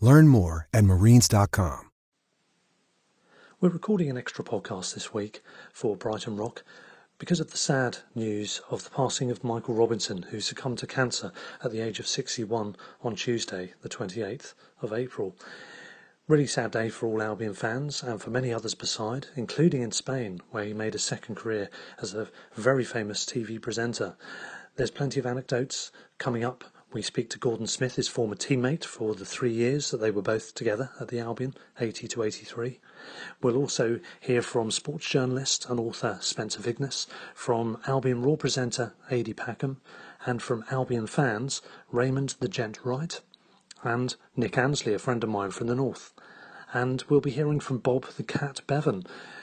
Learn more at marines.com. We're recording an extra podcast this week for Brighton Rock because of the sad news of the passing of Michael Robinson, who succumbed to cancer at the age of 61 on Tuesday, the 28th of April. Really sad day for all Albion fans and for many others beside, including in Spain, where he made a second career as a very famous TV presenter. There's plenty of anecdotes coming up. We speak to Gordon Smith, his former teammate, for the 3 years that they were both together at the Albion, 80 to 83. We'll also hear from sports journalist and author Spencer Vignes, from Albion Raw presenter Aidy Packham, and from Albion fans Raymond the Gent Wright and Nick Ansley, a friend of mine from the north. And we'll be hearing from Bob the Cat Bevan,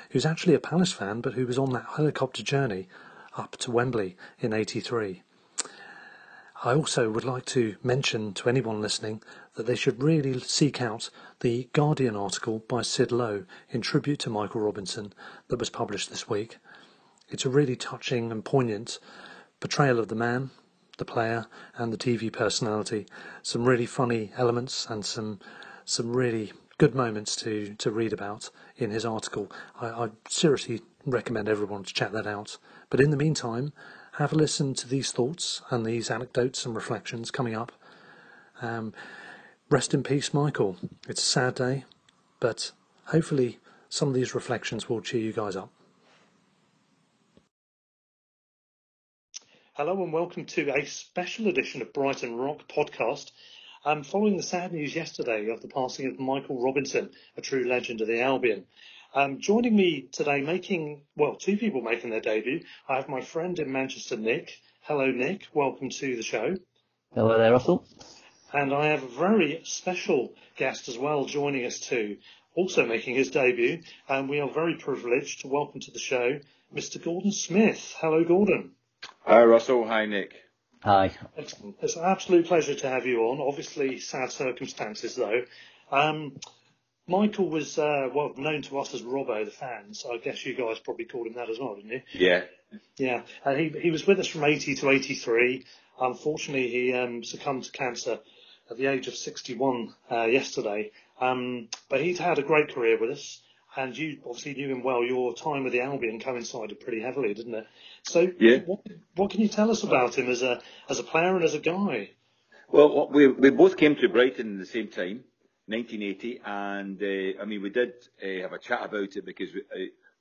who's actually a Palace fan but who was on that helicopter journey up to Wembley in 83. I also would like to mention to anyone listening that they should really seek out the Guardian article by Sid Lowe in tribute to Michael Robinson that was published this week. It's a really touching and poignant portrayal of the man, the player, and the TV personality. Some really funny elements and some really good moments to read about in his article. I seriously recommend everyone to check that out. But in the meantime, have a listen to these thoughts and these anecdotes and reflections coming up. Rest in peace, Michael. It's a sad day, but hopefully some of these reflections will cheer you guys up. Hello and welcome to a special edition of Brighton Rock podcast. Following the sad news yesterday of the passing of Michael Robinson, a true legend of the Albion. Joining me today, two people making their debut. I have my friend in Manchester, Nick. Hello, Nick. Welcome to the show. Hello there, Russell. And I have a very special guest as well joining us too, also making his debut. And we are very privileged to welcome to the show Mr. Gordon Smith. Hello, Gordon. Hi, Russell. Hi, Nick. Hi. Excellent. It's an absolute pleasure to have you on. Obviously, sad circumstances though. Michael was known to us as Robbo the fans. I guess you guys probably called him that as well, didn't you? Yeah. And he was with us from 80 to 83. Unfortunately, he succumbed to cancer at the age of 61 yesterday. But he'd had a great career with us, and you obviously knew him well. Your time with the Albion coincided pretty heavily, didn't it? So, yeah. What can you tell us about him as a player and as a guy? Well, we both came to Brighton at the same time. 1980, and we did have a chat about it because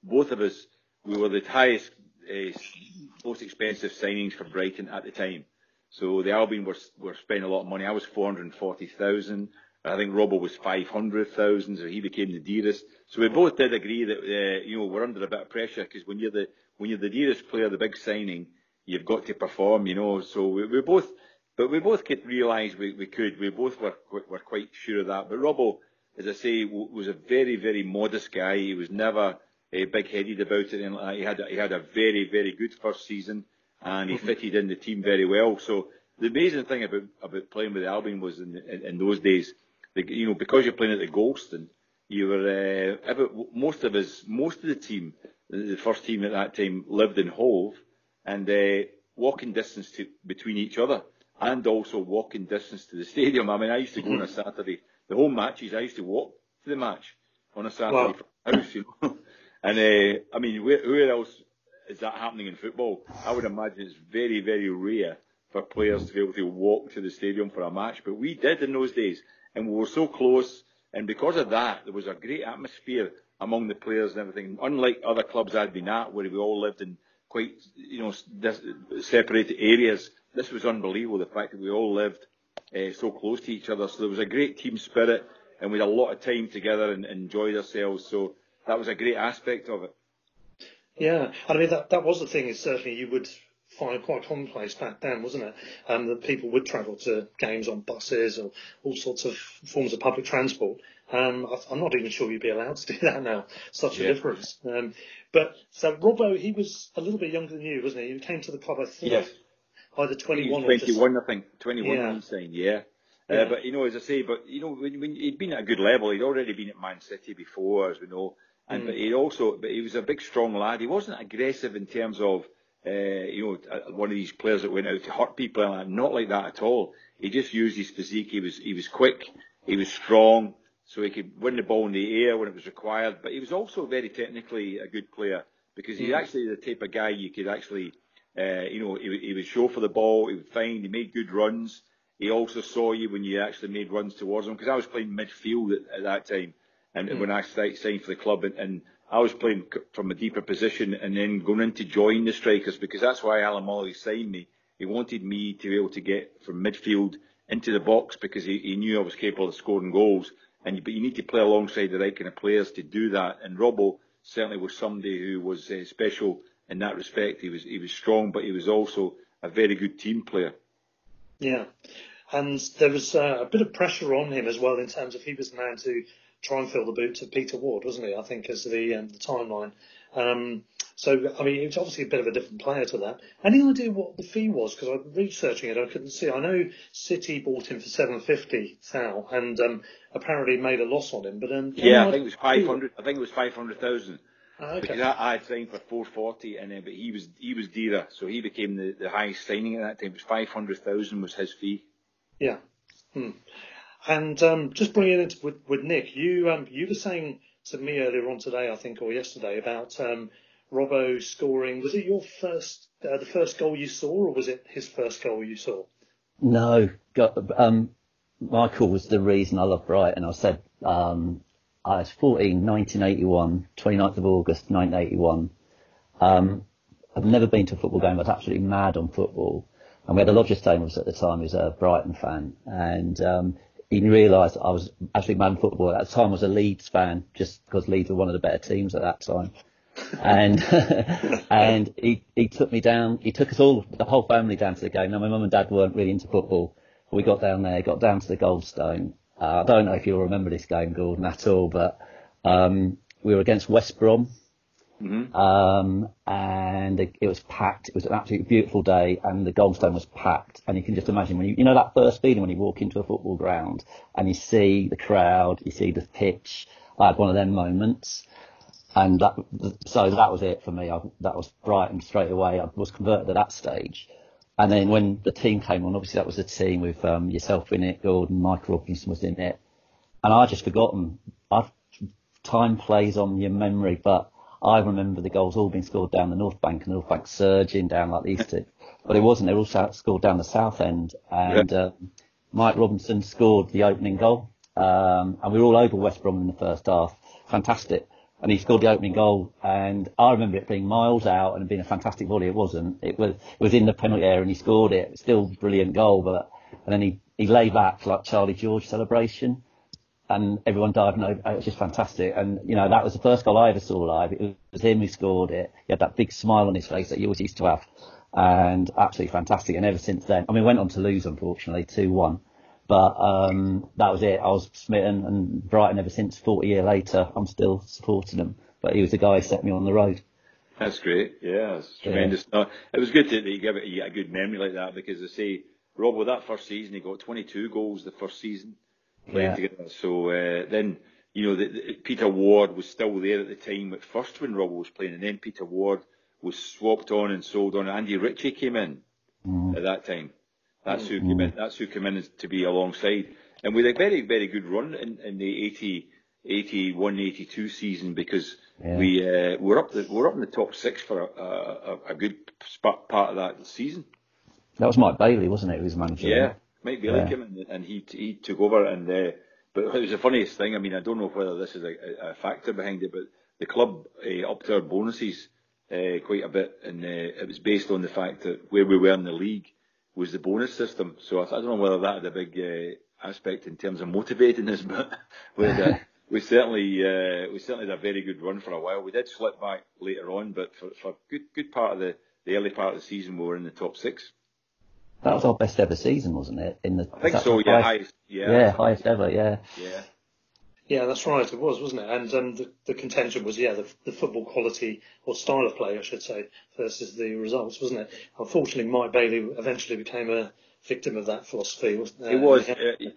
both of us, we were the highest, most expensive signings for Brighton at the time. So the Albion were spending a lot of money. I was 440,000. I think Robbo was 500,000, so he became the dearest. So we both did agree that we're under a bit of pressure because when you're the dearest player, the big signing, you've got to perform, So we both. But we both realised we could. We both were quite sure of that. But Robbo, as I say, was a very, very modest guy. He was never big-headed about it. And he had a very, very good first season, and he fitted in the team very well. So the amazing thing about playing with the Albion was in those days, because you're playing at the Goldstone, you were most of the team, the first team at that time, lived in Hove, and walking distance between each other, and also walking distance to the stadium. I mean, I used to go on a Saturday. The home matches, I used to walk to the match on a Saturday from house, you know. And I mean, where else is that happening in football? I would imagine it's very, very rare for players to be able to walk to the stadium for a match, but we did in those days, and we were so close. And because of that, there was a great atmosphere among the players and everything. Unlike other clubs I'd been at, where we all lived in quite, you know, separated areas, this was unbelievable. The fact that we all lived so close to each other, so there was a great team spirit, and we had a lot of time together and enjoyed ourselves. So that was a great aspect of it. Yeah, I mean that was the thing. Is certainly you would find quite commonplace back then, wasn't it? That people would travel to games on buses or all sorts of forms of public transport. I'm not even sure you'd be allowed to do that now. Such a difference. But so Robbo, he was a little bit younger than you, wasn't he? He came to the club, I think. Yes. Either 21 or 21, I think. 21, yeah. But, you know, as I say, but, you know, when he'd been at a good level, he'd already been at Man City before, as we know. But he was a big, strong lad. He wasn't aggressive in terms of, you know, one of these players that went out to hurt people. And not like that at all. He just used his physique. He was quick. He was strong. So he could win the ball in the air when it was required. But he was also very technically a good player, because he's actually the type of guy you could actually... he would show for the ball, he would find, he made good runs. He also saw you when you actually made runs towards him, because I was playing midfield at that time, and when I signed for the club, and I was playing from a deeper position and then going in to join the strikers, because that's why Alan Mullery signed me. He wanted me to be able to get from midfield into the box, because he knew I was capable of scoring goals, but you need to play alongside the right kind of players to do that, and Robbo certainly was somebody who was special in that respect. He was strong, but he was also a very good team player. Yeah, and there was a bit of pressure on him as well, in terms of he was the man to try and fill the boot to Peter Ward, wasn't he? I think as the timeline. So I mean, he was obviously a bit of a different player to that. Any idea what the fee was? Because I was researching it, I couldn't see. I know City bought him for $750,000, and apparently made a loss on him. But I think it was 500. I think it was 500,000. Okay. Because I signed for 440, and but he was dearer, so he became the highest signing at that time. It was 500,000 was his fee. Yeah, and just bringing it into with Nick, you were saying to me earlier on today, I think, or yesterday, about Robbo scoring. Was it your first, the first goal you saw, or was it his first goal you saw? No, Michael was the reason I loved Brighton. I said. I was 14, 1981, 29th of August, 1981. I've never been to a football game. I was absolutely mad on football. And we had a lodgerstone with us at the time. He was a Brighton fan. And he realised I was absolutely mad on football. At the time, I was a Leeds fan, just because Leeds were one of the better teams at that time. And and he took me down. He took us all, the whole family, down to the game. Now, my mum and dad weren't really into football. We got down there, got down to the Goldstone. I don't know if you'll remember this game, Gordon, at all, but we were against West Brom, and it was packed. It was an absolutely beautiful day, and the Goldstone was packed. And you can just imagine when you know that first feeling when you walk into a football ground and you see the crowd, you see the pitch. I had one of them moments, and so that was it for me. That was Brighton straight away. I was converted at that stage. And then when the team came on, obviously that was a team with yourself in it, Gordon, Michael Robinson was in it. And I'd just forgotten. Time plays on your memory, but I remember the goals all being scored down the North Bank, and the North Bank surging down like these two. But it wasn't. They were all scored down the South End. And Mike Robinson scored the opening goal. And we were all over West Brom in the first half. Fantastic. And he scored the opening goal, and I remember it being miles out and being a fantastic volley. It wasn't. It was in the penalty area, and he scored it. Still a brilliant goal, and then he lay back like Charlie George celebration, and everyone diving over. It was just fantastic. And you know that was the first goal I ever saw live. It was him who scored it. He had that big smile on his face that you always used to have, and absolutely fantastic. And ever since then, I mean, went on to lose, unfortunately, 2-1. But that was it. I was smitten, and Brighton ever since, 40 years later, I'm still supporting them. But he was the guy who set me on the road. That's great. Yeah, it's tremendous. Yeah. No, it was good that you get a good memory like that, because I say, Rob, with that first season, he got 22 goals the first season playing together. So then you know, Peter Ward was still there at the time at first when Robbo was playing, and then Peter Ward was swapped on and sold on. Andy Ritchie came in at that time. That's who came in. That's who came in to be alongside, and with a very, very good run in the 81-82 season, because we're up in the top six for a good part of that season. That was Mike Bailey, wasn't it? Who was the manager? Yeah, Mike Bailey came in and he took over. And but it was the funniest thing. I mean, I don't know whether this is a factor behind it, but the club upped our bonuses quite a bit, and it was based on the fact that where we were in the league was the bonus system. So I don't know whether that had a big aspect in terms of motivating us, but we certainly had a very good run for a while. We did slip back later on, but for a good part of the early part of the season, we were in the top six. That was our best ever season, wasn't it? I think so. Yeah, highest ever. Yeah, that's right. It was, wasn't it? And the contention was, the football quality or style of play, I should say, versus the results, wasn't it? Unfortunately, Mike Bailey eventually became a victim of that philosophy, wasn't he? It was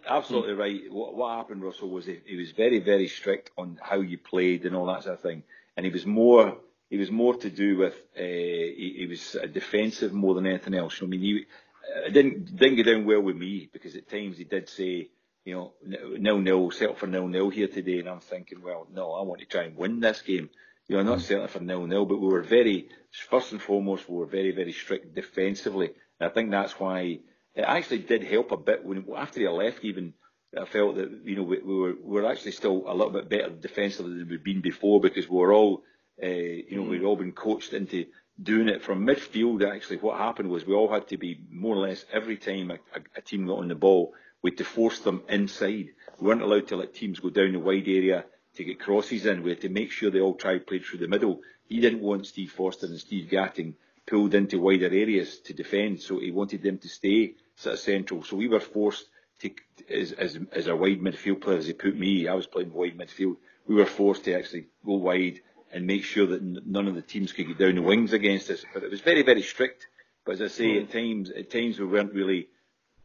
absolutely right. What happened, Russell, was he was very, very strict on how you played and all that sort of thing, and he was more to do with he was defensive more than anything else. I mean, it didn't go down well with me, because at times he did say, you know, 0-0, settle for 0-0 here today, and I'm thinking, well, no, I want to try and win this game. You know, not settling for 0-0, but we were first and foremost, we were very, very strict defensively, and I think that's why it actually did help a bit when after he left. Even I felt that, you know, we were actually still a little bit better defensively than we'd been before, because we were all, we'd all been coached into doing it from midfield. Actually, what happened was we all had to be more or less, every time a team got on the ball, we had to force them inside. We weren't allowed to let teams go down the wide area to get crosses in. We had to make sure they all played through the middle. He didn't want Steve Foster and Steve Gatting pulled into wider areas to defend, so he wanted them to stay sort of central. So we were forced to, as a wide midfield player, as he put me, I was playing wide midfield, we were forced to actually go wide and make sure that none of the teams could get down the wings against us. But it was very, very strict. But as I say, at times we weren't really,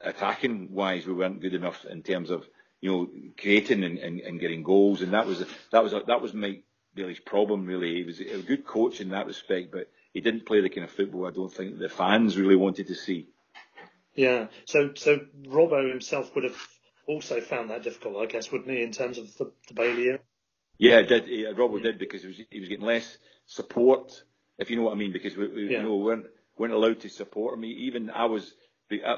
attacking-wise, we weren't good enough in terms of, you know, creating and getting goals. And that was Mike Bailey's problem, really. He was a good coach in that respect, but he didn't play the kind of football I don't think the fans really wanted to see. Yeah, so Robbo himself would have also found that difficult, I guess, wouldn't he, in terms of the Bailey era? Yeah, Robbo did, because he was getting less support, if you know what I mean, because we weren't allowed to support him. Even I was,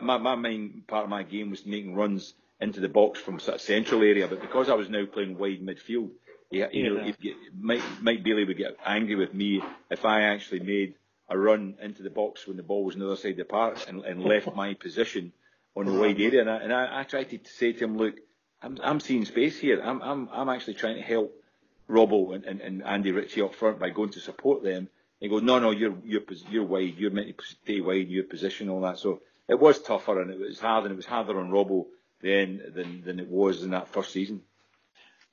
my main part of my game was making runs into the box from sort of central area, but because I was now playing wide midfield, Mike Bailey would get angry with me if I actually made a run into the box when the ball was on the other side of the park and left my position on the wide area. And I tried to say to him, look, I'm seeing space here. I'm actually trying to help Robbo and Andy Ritchie up front by going to support them. They go, no, you're wide. You're meant to stay wide in your position, all that. So it was tougher and it was harder on Robbo than it was in that first season.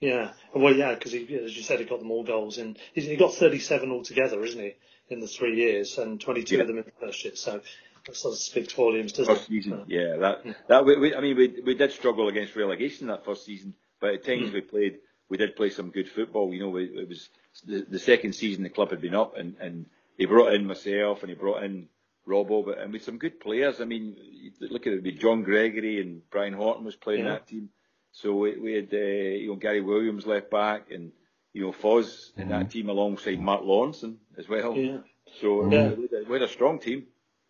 Yeah, well, yeah, because as you said, he got them all goals, and he got 37 altogether, isn't he, in the 3 years, and 22 of them in the first year. So that sort of speaks volumes, doesn't it? First season, yeah. We did struggle against relegation that first season, but at times we did play some good football. You know, it was the second season the club had been up, and he brought in myself and he brought in Robbo, and with some good players. I mean, look at it, John Gregory and Brian Horton was playing that team. So we had, Gary Williams left back, and, you know, Foz in that team alongside Mark Lawrenson as well. Yeah. So we had a strong team.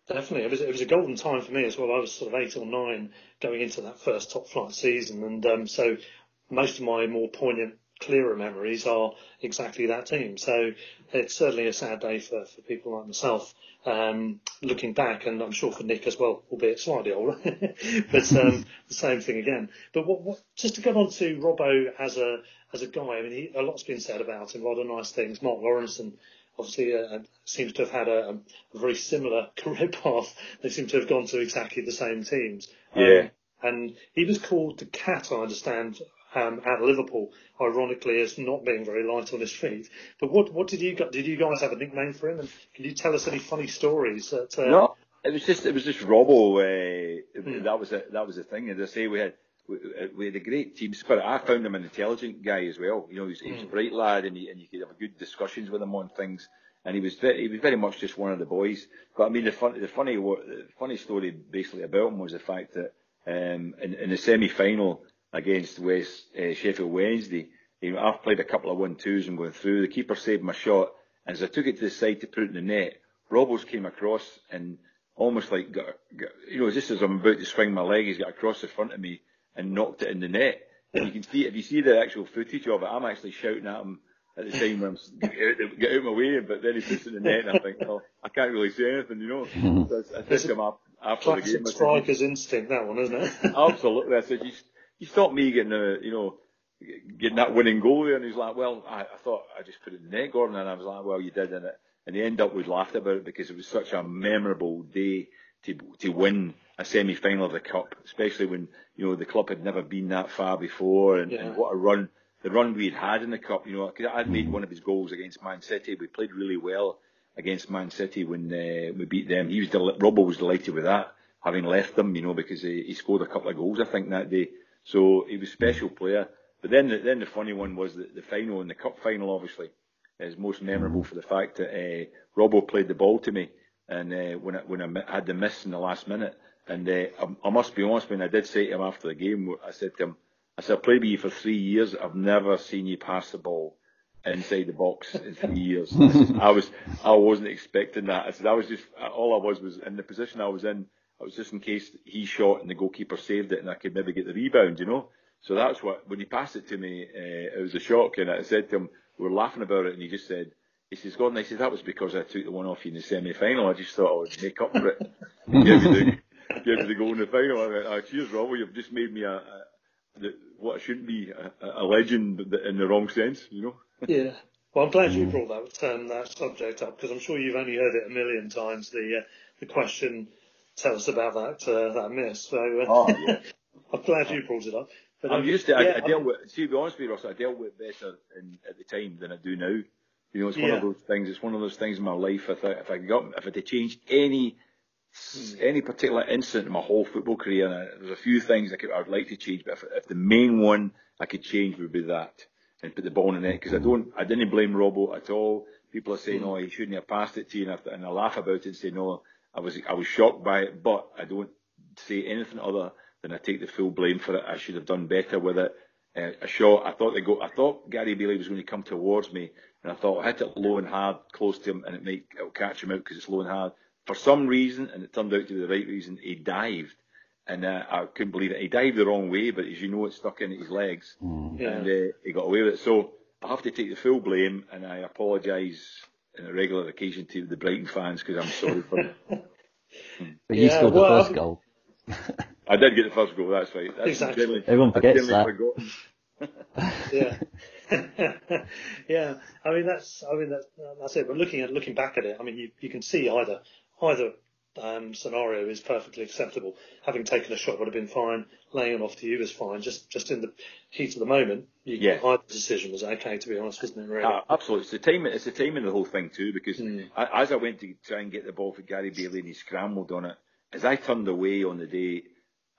Definitely. It was a golden time for me as well. I was sort of 8 or 9 going into that first top flight season. And so most of my more poignant, clearer memories are exactly that team. So it's certainly a sad day for people like myself, looking back, and I'm sure for Nick as well, albeit slightly older, but the same thing again. But what just to get on to Robbo as a guy, I mean, a lot's been said about him, a lot of nice things. Mark Lawrenson obviously seems to have had a very similar career path. They seem to have gone to exactly the same teams. And he was called the Cat, I understand, at Liverpool, ironically, as not being very light on his feet. But what did you guys have a nickname for him? And can you tell us any funny stories? No, it was just Robbo. That was the thing. As I say, we had with a great team spirit. I found him an intelligent guy as well. You know, he was a bright lad, and you could have good discussions with him on things. And he was very much just one of the boys. But I mean, the funny story basically about him was the fact that in the semi-final against Sheffield Wednesday, I've played a couple of 1-2s and going through. The keeper saved my shot, and as I took it to the side to put it in the net, Robbo's came across and almost like just as I'm about to swing my leg, he's got across the front of me and knocked it in the net. And you can see, if you see the actual footage of it, I'm actually shouting at him at the time when I'm get out of my way, but then he puts in the net, and I think, oh, I can't really say anything, you know. So I think I'm up after the game. Classic striker's instinct, that one, isn't it? Absolutely. I said, you stopped me getting that winning goal there, and he's like, well, I thought I just put it in the net, Gordon, and I was like, well, you did, and they end up with laughed about it because it was such a memorable day to win a semi-final of the cup, especially when the club had never been that far before, and what a run. The run we'd had in the cup, because I'd made one of his goals against Man City. We played really well against Man City when we beat them. Robbo was delighted with that, having left them, because he scored a couple of goals, I think, that day. So he was a special player. But then the funny one was the final, and the cup final, obviously, is most memorable for the fact that Robbo played the ball to me, and when I had the miss in the last minute. And I must be honest, when I did say to him after the game, I said, I've played with you for 3 years. I've never seen you pass the ball inside the box in 3 years. I wasn't expecting that. I said, all I was in the position I was in. I was just in case he shot and the goalkeeper saved it and I could maybe get the rebound, So that's what, when he passed it to me, it was a shock. And I said to him, we were laughing about it, and he says, Gordon, I said, that was because I took the one off you in the semi-final. I just thought I would make up for it. Give me the goal in the final. I went, cheers, Robbo, you've just made me what shouldn't be a legend in the wrong sense, Yeah. Well, I'm glad you brought that subject up, because I'm sure you've only heard it a million times. The question, tell us about that miss. So I'm glad you brought it up. But I'm used to it. To be honest with you, Ross, I dealt with it better at the time than I do now. It's one of those things. It's one of those things in my life. I thought if I had to change any particular incident in my whole football career, and there's a few things I'd like to change, but if the main one I could change would be that, and put the ball in the net, because I didn't blame Robbo at all. People are saying, "Oh, he shouldn't have passed it to you," and I laugh about it and say, "No, I was shocked by it," but I don't say anything other than I take the full blame for it. I should have done better with it. A shot. I thought Gary Bailey was going to come towards me, and I thought I hit it low and hard, close to him, and it'll catch him out because it's low and hard. For some reason, and it turned out to be the right reason, he dived. And I couldn't believe it. He dived the wrong way, but as you know, it stuck in his legs. And he got away with it. So I have to take the full blame, and I apologise on a regular occasion to the Brighton fans, because I'm sorry for it. But you scored the first goal. I did get the first goal, that's right. That's exactly. Everyone forgets that. Yeah. Yeah. I mean that's it. But looking back at it, I mean you can see either scenario is perfectly acceptable. Having taken a shot would have been fine. Laying it off to you was fine. Just in the heat of the moment, either decision was okay. To be honest, wasn't it? Really? Absolutely. It's the timing of the whole thing too. Because as I went to try and get the ball for Gary Bailey and he scrambled on it, as I turned away on the day,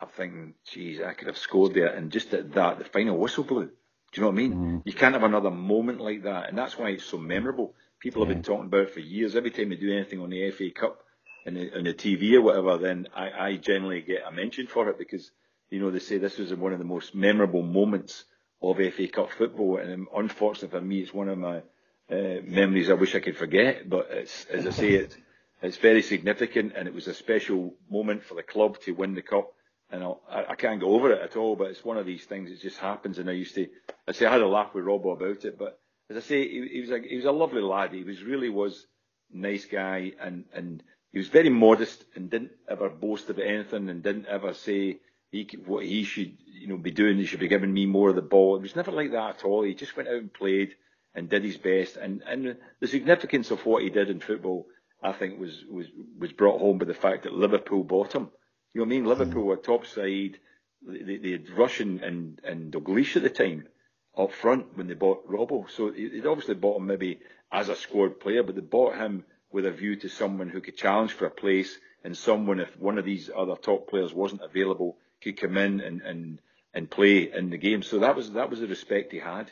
I'm thinking, geez, I could have scored there. And just at that, the final whistle blew. Do you know what I mean? You can't have another moment like that. And that's why it's so memorable. People have been talking about it for years. Every time they do anything on the FA Cup and on the TV or whatever, then I generally get a mention for it because, they say this was one of the most memorable moments of FA Cup football. And unfortunately for me, it's one of my memories I wish I could forget. But it's, as I say, it's very significant, and it was a special moment for the club to win the cup. And I can't go over it at all, but it's one of these things that just happens. And I had a laugh with Robbo about it, but as I say, he was a lovely lad. He was really a nice guy, and he was very modest and didn't ever boast about anything, and didn't ever say what he should be doing. He should be giving me more of the ball. It was never like that at all. He just went out and played and did his best. And the significance of what he did in football, I think, was brought home by the fact that Liverpool bought him. You know what I mean? Liverpool were top side. They had Russian and Dalglish at the time up front when they bought Robbo. So they'd obviously bought him maybe as a squad player, but they bought him with a view to someone who could challenge for a place, and someone, if one of these other top players wasn't available, could come in and and play in the game. So that was the respect he had.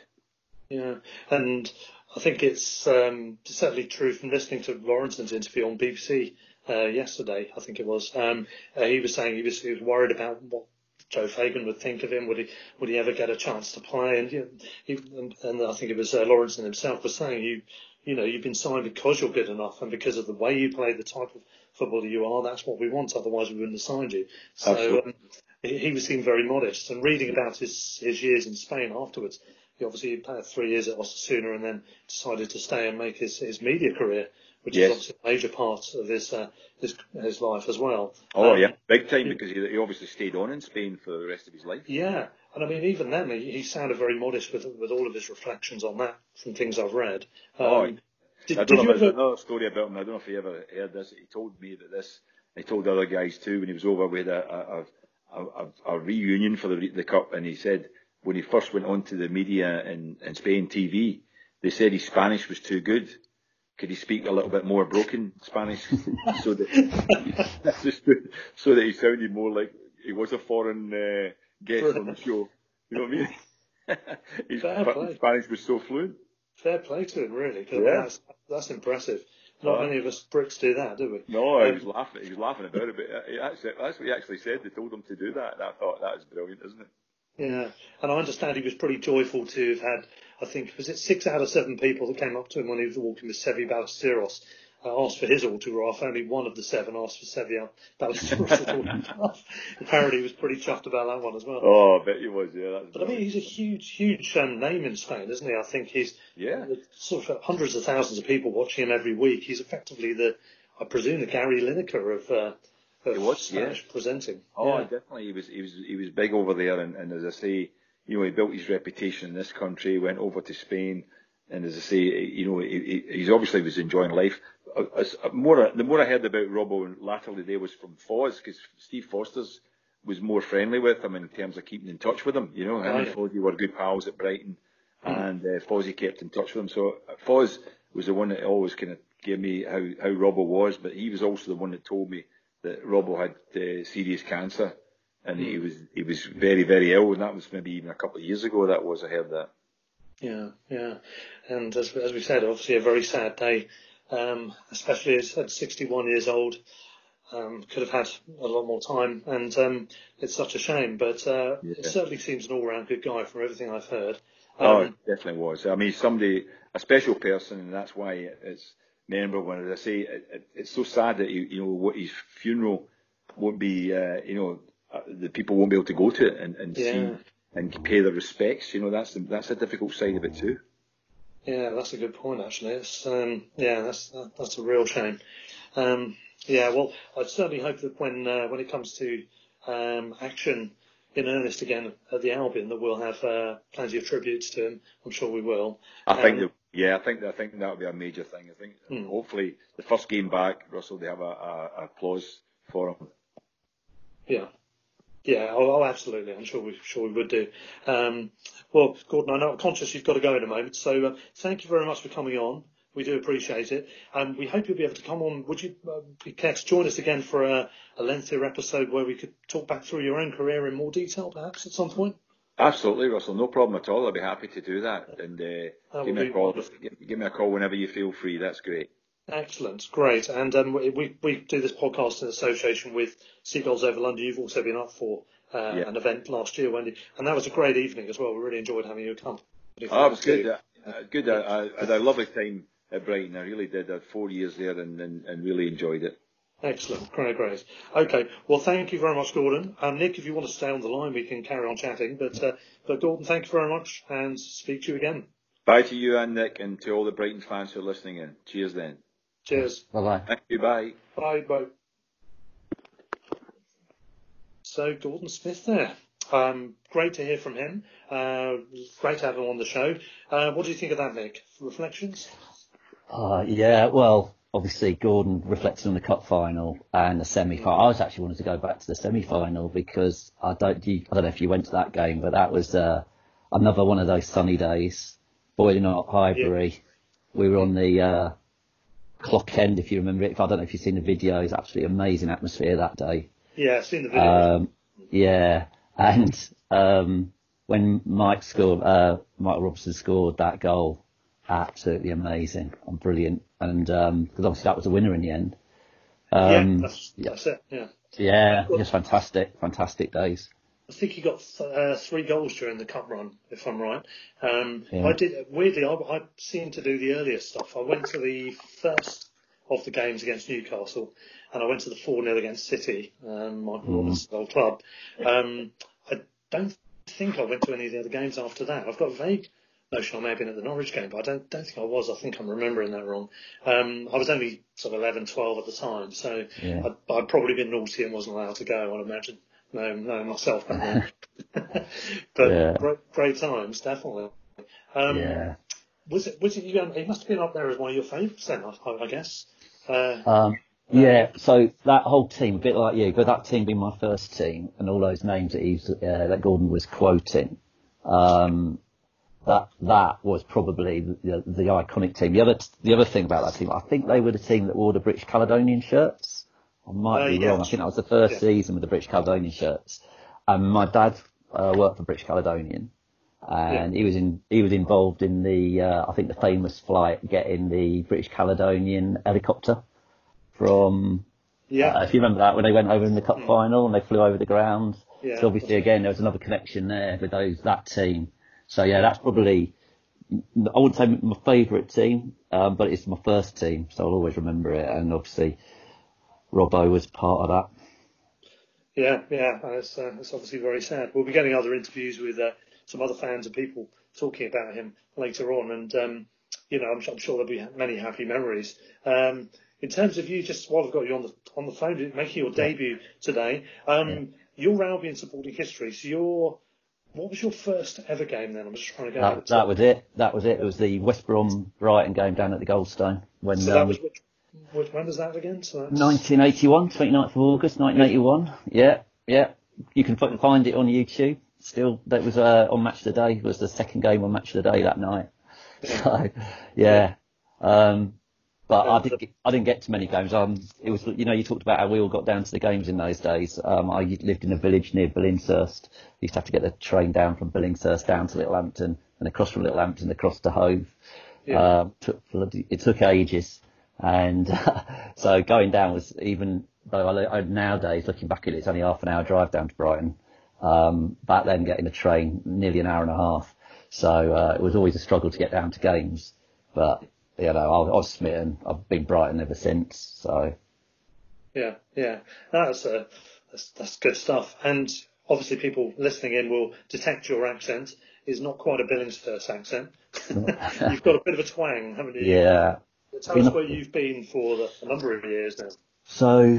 Yeah, and I think it's certainly true from listening to Lawrenson's interview on BBC yesterday, I think it was. He was saying he was worried about what Joe Fagan would think of him. Would he ever get a chance to play? And I think it was Lawrenson himself was saying, you've been signed because you're good enough and because of the way you play, the type of footballer you are. That's what we want. Otherwise, we wouldn't have signed you. So he seemed very modest. And reading about his years in Spain afterwards, he obviously had 3 years at Osasuna and then decided to stay and make his media career, which is obviously a major part of his life as well. Big time, because he obviously stayed on in Spain for the rest of his life. Yeah, and I mean, even then, he sounded very modest with all of his reflections on that from things I've read. There's another story about him, I don't know if you ever heard this, he told me that this, he told other guys too, when he was over, we had a reunion for the Cup, and he said when he first went on to the media in Spain TV, they said his Spanish was too good. Could he speak a little bit more broken Spanish so that he sounded more like he was a foreign guest on the show? You know what I mean? His Spanish was so fluent. Fair play to him, really. Yeah. That's impressive. Not many of us Brits do that, do we? No, he was laughing about it, but that's what he actually said. They told him to do that, and I thought, that is brilliant, isn't it? Yeah, and I understand he was pretty joyful to have had, I think, was it 6 out of 7 people that came up to him when he was walking with Seve Ballesteros asked for his autograph. Only one of the 7 asked for Seve Ballesteros' autograph. Apparently he was pretty chuffed about that one as well. Oh, I bet he was, yeah. But I mean, he's a huge name in Spain, isn't he? I think he's sort of hundreds of thousands of people watching him every week. He's effectively I presume the Gary Lineker of... He was presenting. Definitely. He was big over there, and as I say, he built his reputation in this country. Went over to Spain, and as I say, he's obviously was enjoying life. The more I heard about Robbo latterly, there was from Foz, because Steve Foster's was more friendly with him in terms of keeping in touch with him. And Foz were good pals at Brighton, and Fozzie kept in touch with him. So Foz was the one that always kind of gave me how Robbo was, but he was also the one that told me that Robbo had serious cancer, and he was very, very ill, and that was maybe even a couple of years ago. I heard that. Yeah, and as we said, obviously a very sad day, especially at 61 years old. Could have had a lot more time, and it's such a shame. But it certainly seems an all-round good guy from everything I've heard. It definitely was. I mean, a special person, and that's why it's. Remember when, as I say, it's so sad that his funeral won't be. The people won't be able to go to it and see and pay their respects. That's a difficult side of it too. Yeah, that's a good point. Actually, it's that's a real shame. Well, I certainly hope that when it comes to action in earnest again at the Albion, that we'll have plenty of tributes to him. I'm sure we will. I think that would be a major thing. I think hopefully the first game back, Russell, they have a applause for him. Yeah. Oh, absolutely. I'm sure we would do. Well, Gordon, I know I'm conscious you've got to go in a moment, so thank you very much for coming on. We do appreciate it, and we hope you'll be able to come on. Would you be keen to join us again for a lengthier episode where we could talk back through your own career in more detail, perhaps at some point? Absolutely, Russell. No problem at all. I'd be happy to do that. And give me a call whenever you feel free. That's great. Excellent. Great. And we do this podcast in association with Seagulls Over London. You've also been up for an event last year, Wendy. And that was a great evening as well. We really enjoyed having you come. Oh, it was good. Good. I had a lovely time at Brighton. I really did. I had 4 years there and really enjoyed it. Excellent. Great. Okay. Well, thank you very much, Gordon. Nick, if you want to stay on the line, we can carry on chatting. But Gordon, thank you very much, and speak to you again. Bye to you and Nick, and to all the Brighton fans who are listening in. Cheers then. Cheers. Bye-bye. Thank you. Bye. Bye. So, Gordon Smith there. Great to hear from him. Great to have him on the show. What do you think of that, Nick? Reflections? Well... Obviously, Gordon reflected on the cup final and the semi-final. I was actually wanted to go back to the semi-final because I don't know if you went to that game, but that was another one of those sunny days, boiling hot Highbury. Yeah. We were on the clock end, if you remember it. I don't know if you've seen the videos. Absolutely amazing atmosphere that day. Yeah, I've seen the videos. And when Michael Robinson scored that goal, absolutely amazing and brilliant. And because obviously that was the winner in the end. That's it. Yeah. Yeah, just fantastic days. I think he got 3 goals during the cup run, if I'm right. I did weirdly. I seemed to do the earlier stuff. I went to the first of the games against Newcastle, and I went to the 4-0 against City, Michael Robinson's old club. I don't think I went to any of the other games after that. I've got a vague notion I may have been at the Norwich game, but I don't think I was. I think I'm remembering that wrong. I was only sort of 11, 12 at the time, so yeah. I'd probably been naughty and wasn't allowed to go, I'd imagine. No, myself. But yeah. Great times, definitely. Yeah. Was it? It must have been up there as one of your favourites, then, I guess. Yeah. So that whole team, a bit like you, but that team being my first team, and all those names that Gordon was quoting, that was probably the iconic team. The other thing about that team, I think they were the team that wore the British Caledonian shirts. I might be wrong. I think that was the first season with the British Caledonian shirts. And my dad worked for British Caledonian, and he was involved in the famous flight getting the British Caledonian helicopter from. Yeah. If you remember that, when they went over in the cup final and they flew over the ground. Yeah. So obviously again there was another connection there with that team. So yeah, that's probably, I wouldn't say my favourite team, but it's my first team, so I'll always remember it. And obviously, Robbo was part of that. Yeah, it's obviously very sad. We'll be getting other interviews with some other fans and people talking about him later on, and I'm sure there'll be many happy memories. In terms of you, just while I've got you on the phone, making your debut today, your Albion supporting history. So what was your first ever game then? I'm just trying to go. That was it. That was it. It was the West Brom Brighton game down at the Goldstone when. So that was when was that again? So 1981, 29th of August, 1981. Yeah. You can find it on YouTube. Still, that was on Match of the Day. It was the second game on Match of the Day that night. Yeah. So, yeah. But I didn't get to many games. It was, you talked about how we all got down to the games in those days. I lived in a village near Billingshurst. I used to have to get the train down from Billingshurst down to Littlehampton and across from Littlehampton across to Hove. Yeah. It took ages. And so going down was, even though nowadays, looking back at it, it's only half an hour drive down to Brighton. Back then, getting a train, nearly an hour and a half. So it was always a struggle to get down to games. But, I was smitten. I've been Brighton ever since. So. Yeah. That's good stuff. And obviously people listening in will detect your accent is not quite a Billingshurst accent. You've got a bit of a twang, haven't you? Yeah. Tell us where you've been for a number of years now. So,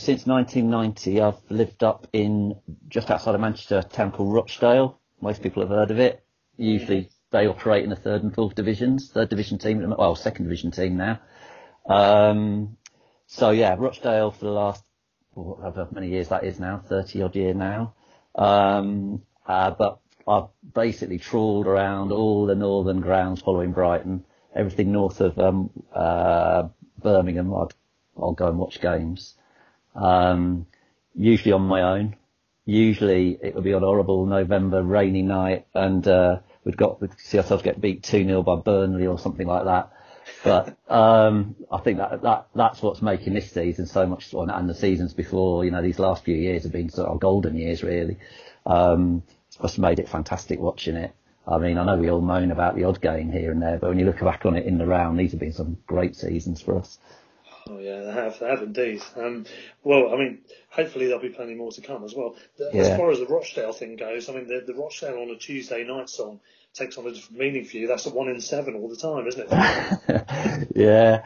since 1990, I've lived up in just outside of Manchester, a town called Rochdale. Most people have heard of it. Usually they operate in the third and fourth divisions, third division team, well, second division team now. So, yeah, Rochdale for the last, however many years that is now, 30-odd year now. But I've basically trawled around all the northern grounds following Brighton. Everything north of Birmingham, I'll go and watch games. Usually on my own. Usually it would be on a horrible November rainy night, and we'd see ourselves get beat 2-0 by Burnley or something like that. But I think that's what's making this season so much fun, and the seasons before. These last few years have been sort of golden years, really. It's just made it fantastic watching it. I mean, I know we all moan about the odd game here and there, but when you look back on it in the round, these have been some great seasons for us. Oh, yeah, they have indeed. Well, I mean, hopefully there'll be plenty more to come as well. As far as the Rochdale thing goes, I mean, the Rochdale on a Tuesday night song takes on a different meaning for you. That's a 1 in 7 all the time, isn't it?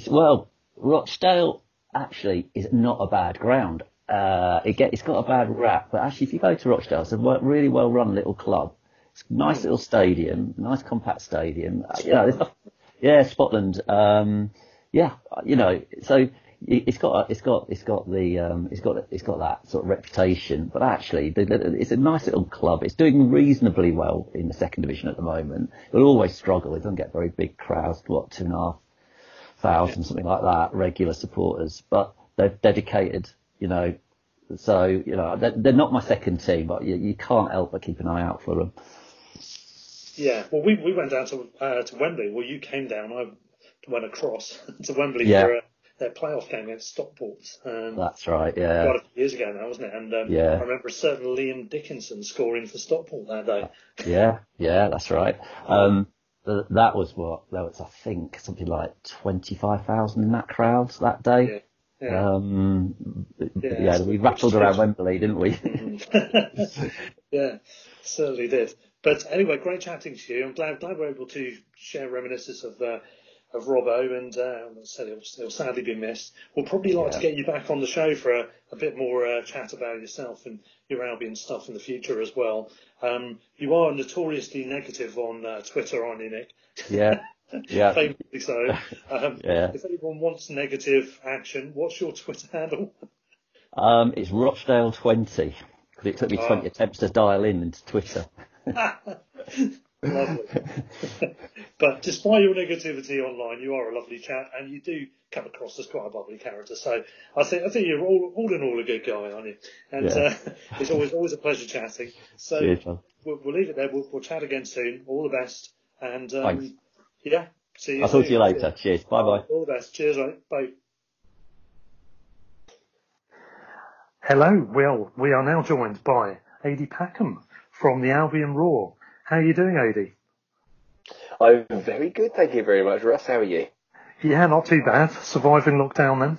Yeah. Rochdale actually is not a bad ground. It's got a bad rap, but actually if you go to Rochdale, it's a really well-run little club. Nice little stadium, nice compact stadium. Scotland. So it's got that sort of reputation. But actually, it's a nice little club. It's doing reasonably well in the second division at the moment. It'll always struggle. It doesn't get very big crowds. 2,500, something like that, regular supporters. But they're dedicated. So, you know, they're not my second team, but you can't help but keep an eye out for them. Yeah, well, we went down to Wembley. Well, you came down. I went across to Wembley for their playoff game against Stockport. That's right, yeah. Quite a few years ago now, wasn't it? And I remember a certain Liam Dickinson scoring for Stockport that day. Yeah, that's right. That was I think, something like 25,000 in that crowd that day. Yeah. Yeah. We rattled around Wembley, didn't we? Yeah, certainly did. But anyway, great chatting to you. I'm glad we're able to share reminiscences of Robbo, and he'll sadly be missed. We'll probably to get you back on the show for a bit more chat about yourself and your Albion stuff in the future as well. You are notoriously negative on Twitter, aren't you, Nick? Yeah. Yeah. Famously so. If anyone wants negative action, what's your Twitter handle? It's Rochdale20, because it took me 20 attempts to dial in into Twitter. Lovely. But despite your negativity online, you are a lovely chap, and you do come across as quite a bubbly character. So I think you're all in all a good guy, aren't you? And it's always a pleasure chatting. So cheers, we'll leave it there. We'll chat again soon. All the best. And thanks. Yeah, see you. I'll talk to you later. Cheers. Bye bye. All the best. Cheers, mate. Bye. Hello, Will. We are now joined by Aidy Packham from the Albion Raw. How are you doing, Aidy? I'm very good, thank you very much, Russ. How are you? Yeah, not too bad. Surviving lockdown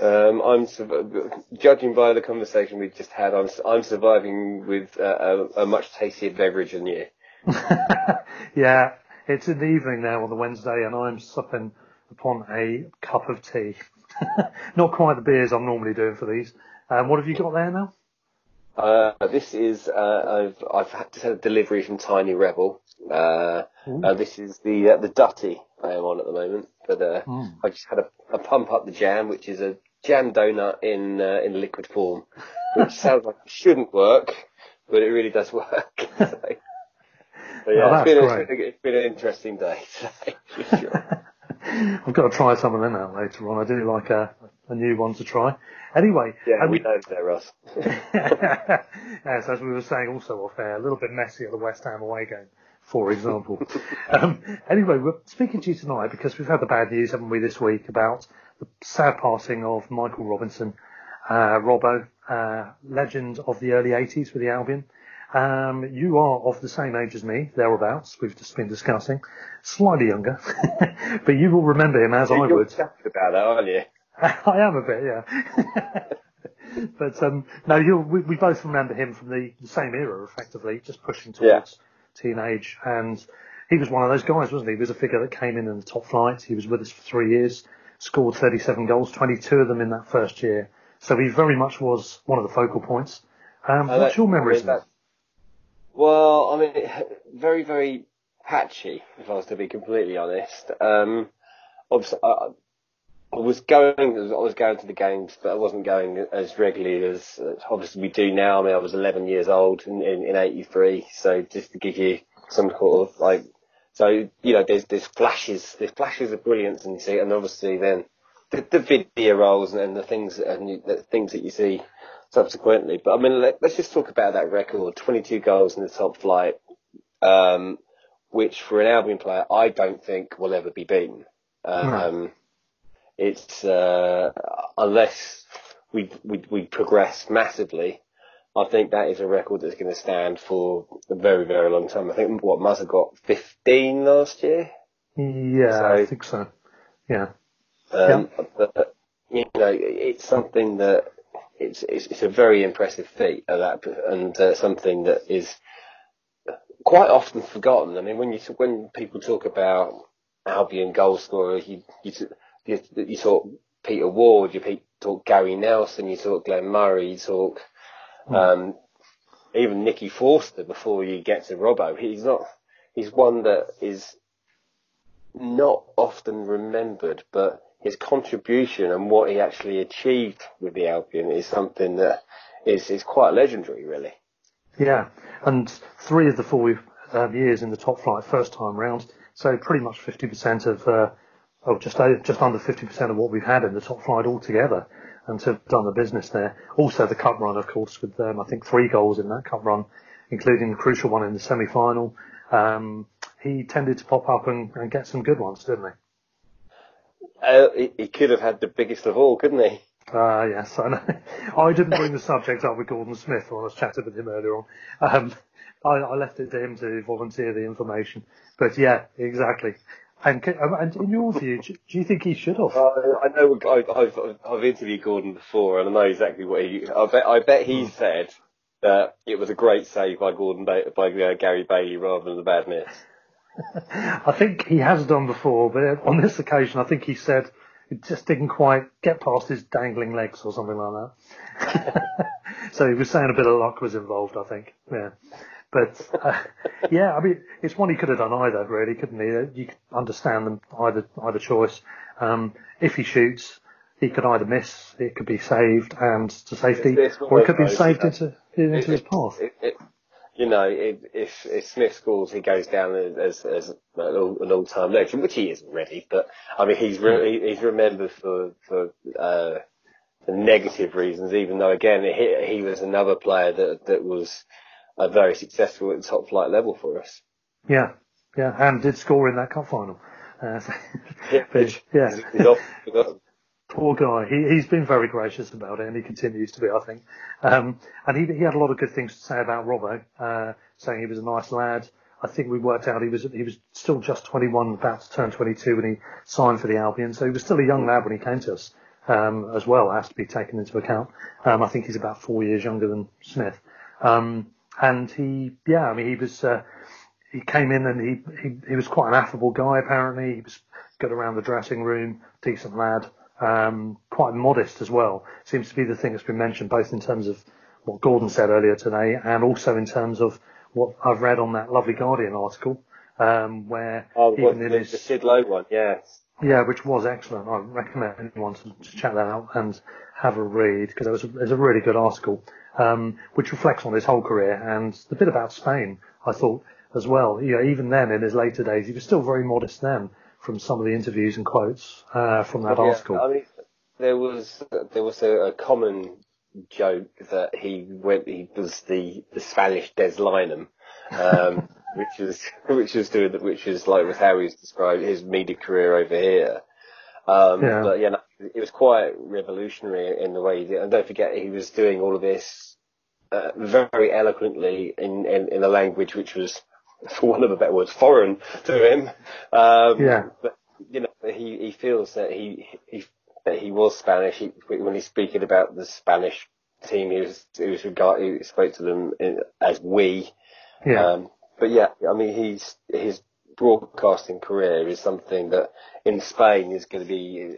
then? Judging by the conversation we just had, I'm surviving with a much tastier beverage than you. Yeah. It's in the evening now on the Wednesday, and I'm supping upon a cup of tea. Not quite the beers I'm normally doing for these. What have you got there now? This is I've just had a delivery from Tiny Rebel. This is the Dutty I am on at the moment, but I just had a pump up the jam, which is a jam donut in liquid form, which sounds like it shouldn't work, but it really does work. So. But yeah, it's been an interesting day today, for sure. I've got to try some of them out later on. I do like a new one to try. Anyway. Yeah, we know there, Russ. Yes, as we were saying also off air, a little bit messy at the West Ham away game, for example. Anyway, we're speaking to you tonight because we've had the bad news, haven't we, this week about the sad passing of Michael Robinson, Robbo, legend of the early 80s for the Albion. You are of the same age as me, thereabouts. We've just been discussing, slightly younger, but you will remember him as I would. You're chuffed about that, aren't you? I am a bit, yeah. But no, we both remember him from the same era, effectively, just pushing towards teenage. And he was one of those guys, wasn't he? He was a figure that came in the top flight. He was with us for 3 years, scored 37 goals, 22 of them in that first year. So he very much was one of the focal points. What's your memories of that? Well, I mean, very, very patchy, if I was to be completely honest. Obviously, I was going to the games, but I wasn't going as regularly as obviously we do now. I mean, I was 11 years old in 83, so just to give you some sort of like, so you know, there's flashes of brilliance, and you see, and obviously then the video rolls and the things that you see subsequently. But I mean, let's just talk about that record. 22 goals in the top flight, which for an Albion player, I don't think will ever be beaten. It's unless we progress massively, I think that is a record that's going to stand for a very, very long time. I think Muzza got 15 last year. Yeah, so, I think so. Yeah. But, you know, it's something that. It's a very impressive feat of that, and something that is quite often forgotten. I mean, when people talk about Albion goal scorers, you talk Peter Ward, you talk Gary Nelson, you talk Glenn Murray, you talk even Nicky Forster. Before you get to Robbo, he's one that is not often remembered, but his contribution and what he actually achieved with the Albion is something that is quite legendary, really. Yeah, and 3 of the 4 years in the top flight first time round, so pretty much 50% of, just under 50% of what we've had in the top flight altogether. and to have done the business there. Also the cup run, of course, with I think 3 goals in that cup run, including the crucial one in the semi-final. He tended to pop up and get some good ones, didn't he? He could have had the biggest of all, couldn't he? Yes, I know. I didn't bring the subject up with Gordon Smith when I was chatting with him earlier on. I left it to him to volunteer the information. But yeah, exactly. And in your view, do you think he should have? I know I've interviewed Gordon before, and I know exactly what he. I bet he said that it was a great save by Gordon by Gary Bailey rather than a bad miss. I think he has done before, but on this occasion, I think he said it just didn't quite get past his dangling legs or something like that. So he was saying a bit of luck was involved, I think. Yeah. But, yeah, I mean, it's one he could have done either, really, couldn't he? You could understand them either choice. If he shoots, he could either miss, it could be saved and to safety, or it could be saved into his path. If Smith scores, he goes down as an all-time legend, which he is already. But, I mean, he's remembered for negative reasons, even though, again, he was another player that was... are very successful at the top flight level for us. Yeah, and did score in that cup final. Poor guy. He's been very gracious about it, and he continues to be, I think. And he had a lot of good things to say about Robbo, saying he was a nice lad. I think we worked out he was still just 21, about to turn 22 when he signed for the Albion, so he was still a young lad when he came to us, as well. Has to be taken into account. I think he's about 4 years younger than Smith. And he came in and he was quite an affable guy, apparently. He was good around the dressing room, decent lad, quite modest as well. Seems to be the thing that's been mentioned, both in terms of what Gordon said earlier today and also in terms of what I've read on that lovely Guardian article, where... the Sid Lowe one, yes. Yeah, which was excellent. I recommend anyone to check that out and have a read, because it was a really good article. Which reflects on his whole career, and the bit about Spain, I thought, as well. You know, even then, in his later days, he was still very modest then, from some of the interviews and quotes from that article. I mean, there was a common joke that he was the Spanish Des Lynam, which was how he was described his media career over here. But yeah, it was quite revolutionary in the way he did. And don't forget, he was doing all of this very eloquently in a language which was, for want of a better word, foreign to him. But you know, he feels that he was Spanish. When he's speaking about the Spanish team, he spoke to them as we. Yeah. But yeah, I mean, his broadcasting career is something that in Spain is going to be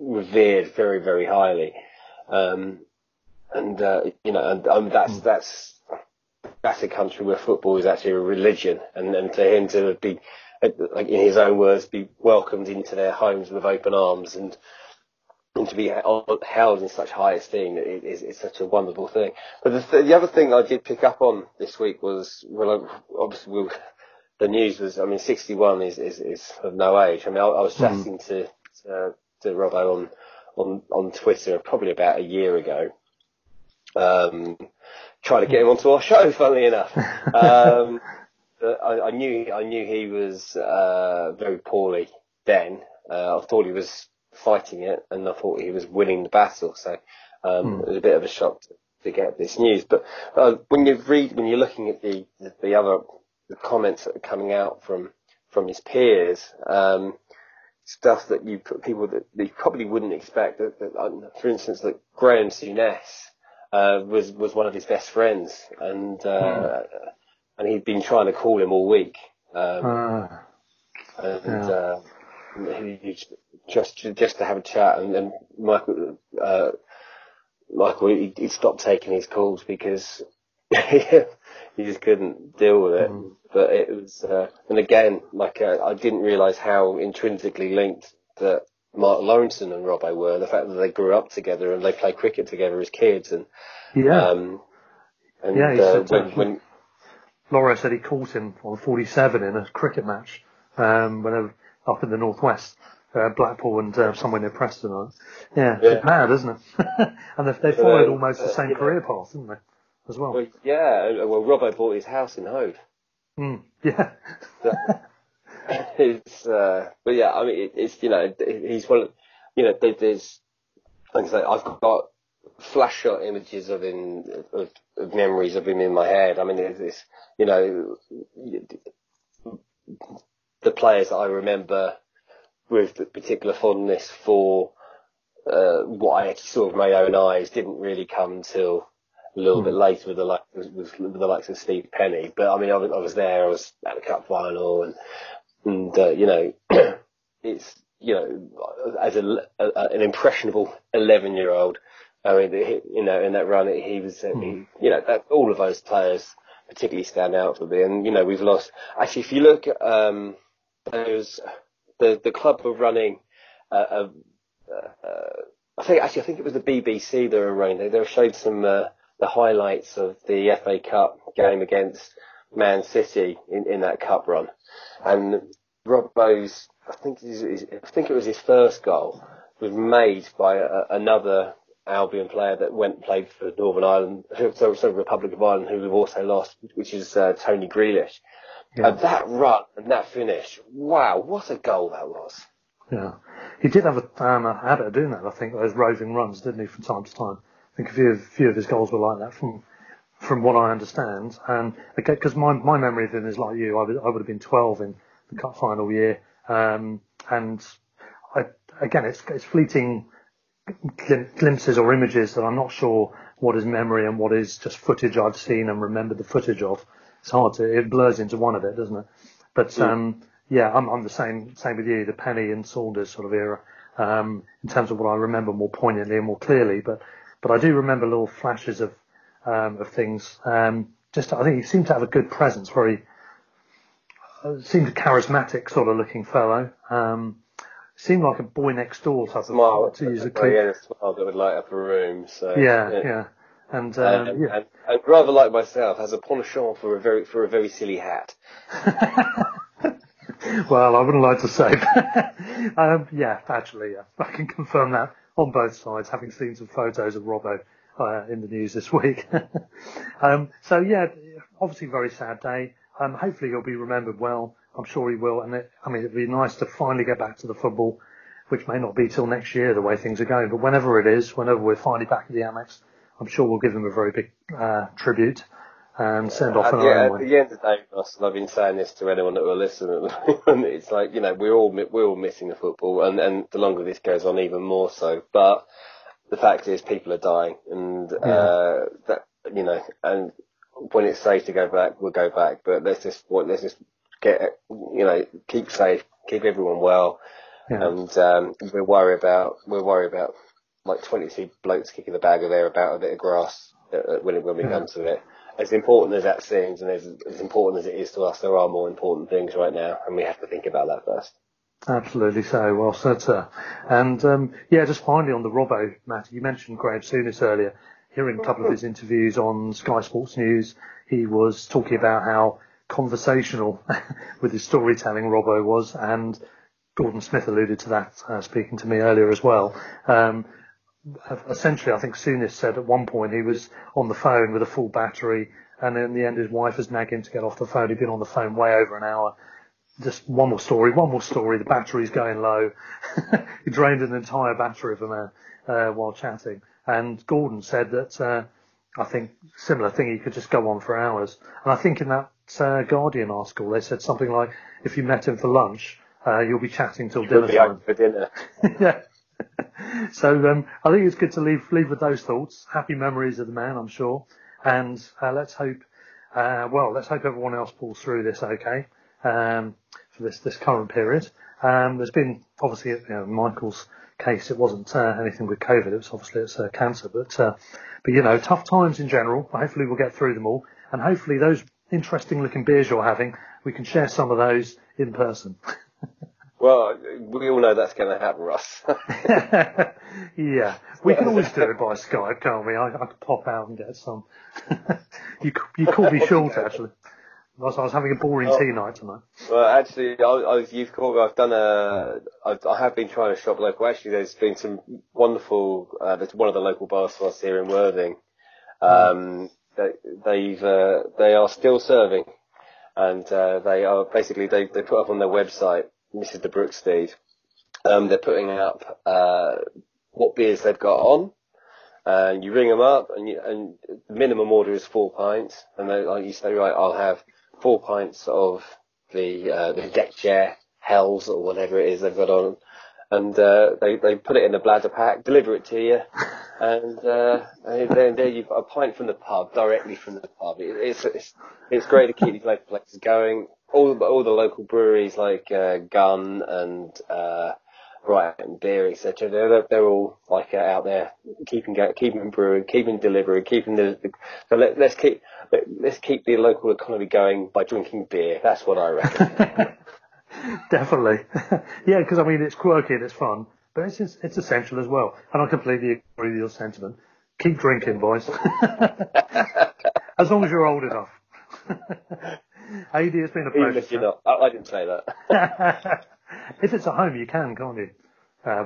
revered very, very highly, and that's a country where football is actually a religion, and to him to be, like in his own words, be welcomed into their homes with open arms and to be held in such high esteem is such a wonderful thing. But the other thing I did pick up on this week was, the news was, I mean, 61 is of no age. I mean, I was chatting to Robbo on Twitter probably about a year ago, trying to get him onto our show, funnily enough. I knew he was very poorly then. I thought he was fighting it, and I thought he was winning the battle. So it was a bit of a shock to get this news. But when you're looking at the other. The comments that are coming out from his peers, stuff that you put people that you probably wouldn't expect. For instance, that Graeme Souness was one of his best friends, and he'd been trying to call him all week. Just to have a chat, and then Michael he stopped taking his calls because. He just couldn't deal with it. But it was, and again, I didn't realise how intrinsically linked that Mark Lawrenson and Robbo were. The fact that they grew up together and they played cricket together as kids, when Laura said he caught him on 47 in a cricket match, when they were up in the northwest, Blackpool and somewhere near Preston. It's mad, isn't it? And they've followed almost the same career path, haven't they? As well. Well, yeah. Well, Robbo bought his house in Hove. Mm. Yeah. So, but yeah, I mean, it's he's one. There's things like I've got flash shot images of him, of memories of him in my head. I mean, it's the players that I remember with particular fondness for what I actually saw with my own eyes didn't really come till a little bit later with the likes of Steve Penny. But I mean, I was there. I was at the cup final, and it's as an impressionable 11-year-old. I mean, in that run, he was, all of those players particularly stand out for me. And, we've lost. Actually, if you look at the club were running, I think it was the BBC that were running. They showed some the highlights of the FA Cup game against Man City in that cup run. And Robbo's, I think it was his first goal, was made by another Albion player that went and played for Northern Ireland, so Republic of Ireland, who we've also lost, which is Tony Grealish. Yeah. And that run and that finish, wow, what a goal that was. Yeah, he did have a habit of doing that, I think, those roving runs, didn't he, from time to time. I think a few of his goals were like that, from what I understand. And again, because my memory of him is like you, I would have been 12 in the cup final year, and it's fleeting glimpses or images that I'm not sure what is memory and what is just footage I've seen and remembered the footage of. It's hard to, it blurs into one of it, doesn't it? But I'm the same with you, the Penny and Saunders sort of era, in terms of what I remember more poignantly and more clearly. But I do remember little flashes of things. I think he seemed to have a good presence, where he seemed a charismatic sort of looking fellow. Seemed like a boy next door type of smile, to use a clip. Yeah, a smile that would light up a room. So yeah. And rather like myself, has a penchant for a very silly hat. Well, I wouldn't like to say. Actually, I can confirm that on both sides, having seen some photos of Robbo in the news this week. Obviously, very sad day. Hopefully, he'll be remembered well. I'm sure he will, and it'd be nice to finally get back to the football, which may not be till next year, the way things are going. But whenever it is, whenever we're finally back at the Amex, I'm sure we'll give him a very big tribute and send off in our own way. At the end of the day, Ross, and I've been saying this to anyone that will listen at the moment, it's like, we're all missing the football, and the longer this goes on, even more so. But the fact is, people are dying, and and when it's safe to go back, we'll go back. But let's just keep safe, keep everyone well, and we'll worry about like 22 blokes kicking the bag or thereabout a bit of grass when we come to it. As important as that seems, and as important as it is to us, there are more important things right now, and we have to think about that first. Absolutely so. Well said, sir. And just finally on the Robbo matter, you mentioned Graeme Souness earlier. Hearing a couple of his interviews on Sky Sports News, he was talking about how conversational with his storytelling Robbo was, and Gordon Smith alluded to that speaking to me earlier as well. Essentially, I think Souness said at one point he was on the phone with a full battery, and in the end his wife was nagging him to get off the phone. He'd been on the phone way over an hour. Just one more story, the battery's going low. He drained an entire battery of a man while chatting. And Gordon said that I think similar thing, he could just go on for hours. And I think in that Guardian article, they said something like, if you met him for lunch, you'll be chatting till dinner time. For dinner. Yeah. So I think it's good to leave with those thoughts. Happy memories of the man, I'm sure. And let's hope everyone else pulls through this okay for this current period. There's been, obviously, Michael's case, it wasn't anything with COVID. It was obviously cancer. But tough times in general. Hopefully we'll get through them all. And hopefully those interesting looking beers you're having, we can share some of those in person. Well, we all know that's going to happen, Russ. Yeah, we can always do it by Skype, can't we? I could pop out and get some. You call me short, actually. I was having a boring tea night tonight. Well, actually, you've caught me. I have been trying to shop local. Actually, there's been some wonderful. One of the local bars for us here in Worthing. They are still serving, and they are basically they put up on their website, Mrs. De Brooksteed. They're putting up what beers they've got on. You ring them up, and the minimum order is 4 pints, and they, like you say, right, I'll have 4 pints of the deck chair hells or whatever it is they've got on, and they put it in a bladder pack, deliver it to you, and then there you've got a pint from the pub, directly from the pub. It's great to keep these local places going. All the local breweries like Gun and Brighton Beer, etc. They're all like out there keeping brewing, keeping delivery, keeping the. So let's keep the local economy going by drinking beer. That's what I reckon. Definitely, yeah. Because I mean, it's quirky and it's fun, but it's essential as well. And I completely agree with your sentiment. Keep drinking, boys. As long as you're old enough. Aidy, it's been a pleasure. Even if you're not. I didn't say that. If it's at home, you can, can't you?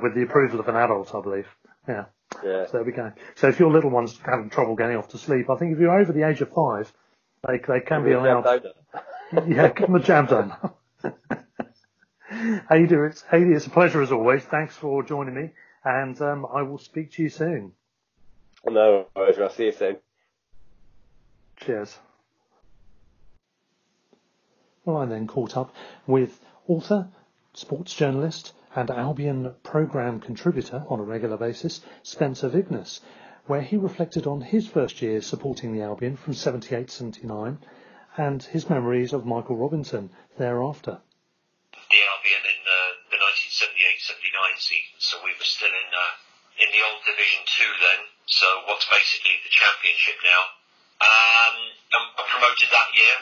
With the approval of an adult, I believe. Yeah. Yeah. So there we go. So if your little one's having trouble getting off to sleep, I think if you're over the age of 5, they can be allowed. Yeah, give them a jam done. Aidy, it's a pleasure as always. Thanks for joining me, and I will speak to you soon. No worries. I'll see you soon. Cheers. Well, I then caught up with author, sports journalist and Albion programme contributor on a regular basis, Spencer Vignes, where he reflected on his first year supporting the Albion from 78-79 and his memories of Michael Robinson thereafter. The Albion in the 1978-79 season, so we were still in the old Division 2 then, so what's basically the Championship now. I promoted that year.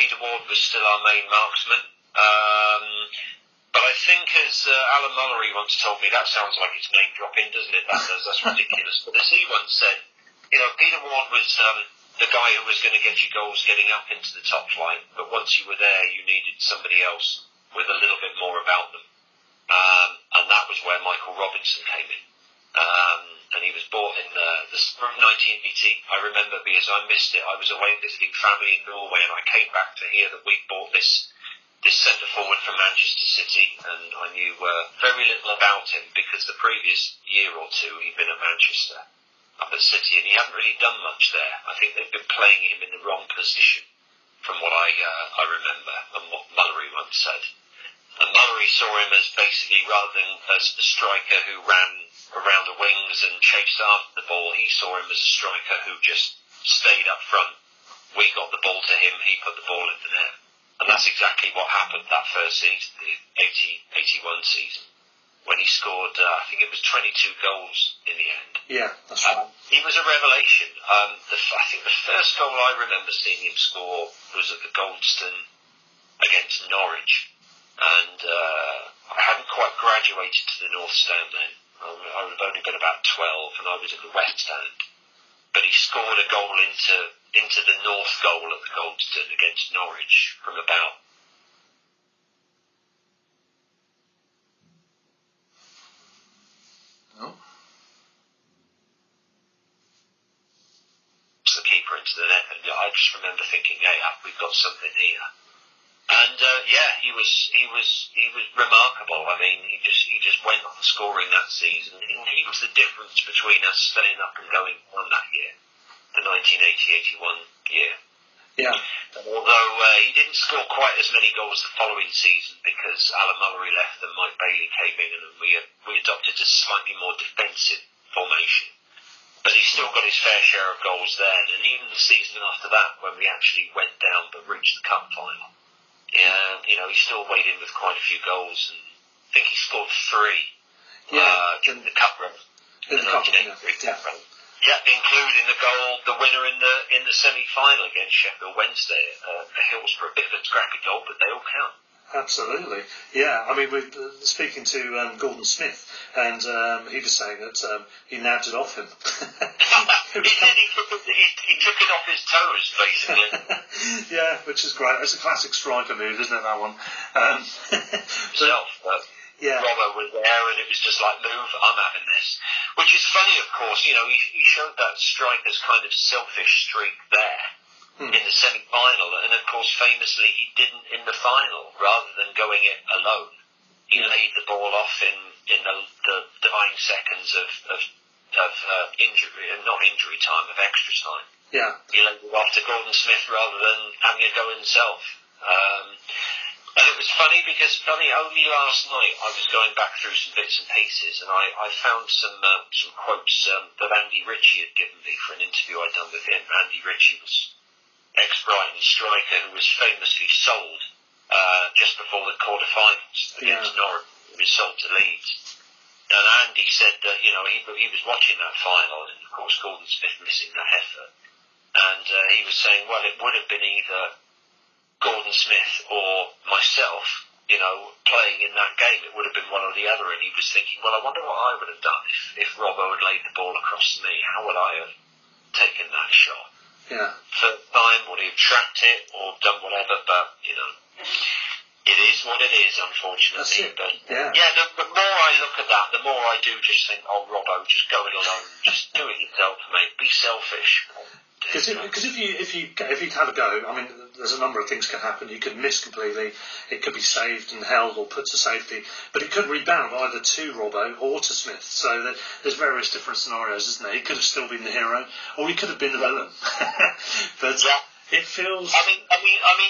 Peter Ward was still our main marksman. But I think, as Alan Mullery once told me, that sounds like it's name dropping, doesn't it? That's ridiculous. But as he once said, you know, Peter Ward was the guy who was going to get you goals getting up into the top flight. But once you were there, you needed somebody else with a little bit more about them. And that was where Michael Robinson came in. And he was bought in the spring of 1980. I remember because I missed it. I was away visiting family in Norway, and I came back to hear that we'd bought this centre forward from Manchester City, and I knew very little about him because the previous year or two he'd been at Manchester, up at City, and he hadn't really done much there. I think they'd been playing him in the wrong position, from what I remember, and what Mullery once said. And Mullery saw him as basically, rather than as a striker who ran around the wings and chased after the ball, he saw him as a striker who just stayed up front. We got the ball to him, he put the ball in the net. And that's exactly what happened that first season, the 80-81 season, when he scored, I think it was 22 goals in the end. Yeah, that's right. He was a revelation. I think the first goal I remember seeing him score was at the Goldstone against Norwich. And I hadn't quite graduated to the North Stand then. I would have only been about 12, and I was at the West Stand. But he scored a goal into the north goal at the Goldstone against Norwich from about. Oh. The keeper into the net, and I just remember thinking, "Hey, we've got something here." And he was remarkable. I mean, he just went on scoring that season. He was the difference between us staying up and going on that year, the 1980-81 year. Yeah. Although he didn't score quite as many goals the following season because Alan Mullery left and Mike Bailey came in, and we adopted a slightly more defensive formation. But he still got his fair share of goals then, and even the season after that, when we actually went down but reached the cup final, yeah, you know, he still weighed in with quite a few goals, and I think he scored 3. Yeah. During the cup run. In the cup run. Yeah. Yeah, including the goal, the winner in the semi final against Sheffield Wednesday. Hillsborough, a bit of a scrappy goal, but they all count. Absolutely, yeah. I mean, we've speaking to Gordon Smith, and he was saying that he nabbed it off him. He took it off his toes, basically. Yeah, which is great. It's a classic striker move, isn't it? That one. Yeah. Robbo was there, and it was just like, move, I'm having this. Which is funny, of course. You know, he showed that striker's kind of selfish streak there. Hmm. In the semi-final, and of course famously he didn't in the final. Rather than going it alone, he laid the ball off in the dying seconds of injury, not injury time, of extra time. Yeah, he laid it off to Gordon Smith rather than having a go himself. And it was funny because only last night I was going back through some bits and pieces, and I found some quotes that Andy Ritchie had given me for an interview I'd done with him. Andy Ritchie was ex-Brighton striker who was famously sold just before the quarterfinals against Norwich. He was sold to Leeds, and Andy said that he was watching that final, and of course Gordon Smith missing that effort, and he was saying, well, it would have been either Gordon Smith or myself, playing in that game. It would have been one or the other, and he was thinking, well, I wonder what I would have done if Robbo had laid the ball across me. How would I have taken that shot? Yeah. Third time, would he have trapped it or done whatever? But it is what it is, unfortunately. That's it. But the more I look at that, the more I do just think, oh, Robbo, just go it alone, just do it yourself, mate. Be selfish. Because if you have a go, I mean, there's a number of things can happen. You could miss completely. It could be saved and held or put to safety, but it could rebound either to Robbo or to Smith. So there's various different scenarios, isn't there? He could have still been the hero, or he could have been the villain. But it feels. I mean,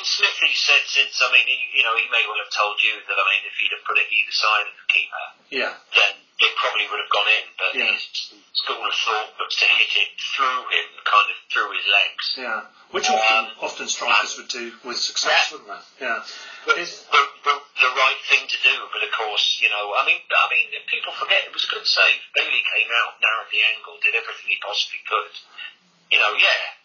Smith. He said since. I mean, he may well have told you that. I mean, if he'd have put it either side of the keeper, then it probably would have gone in, but his school of thought was to hit it through him, kind of through his legs. Yeah, which often strikers would do with success, wouldn't they? Yeah, the right thing to do. But of course, I mean, people forget it was a good save. Bailey came out, narrowed the angle, did everything he possibly could.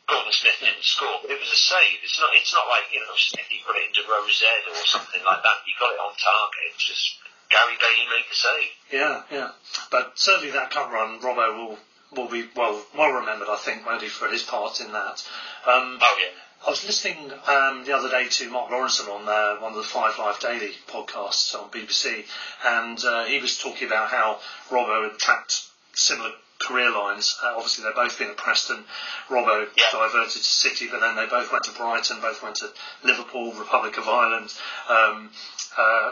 Gordon Smith didn't score, but it was a save. It's not like Smith put it into row Z or something like that. You got it on target. It's just. Gary Bailey made the save. Yeah. But certainly that cup run, Robbo will be well remembered, I think, won't he, for his part in that. I was listening the other day to Mark Lawrenson on one of the Five Live Daily podcasts on BBC, and he was talking about how Robbo had tracked similar career lines. Obviously, they've both been at Preston. Robbo diverted to City, but then they both went to Brighton, both went to Liverpool, Republic of Ireland.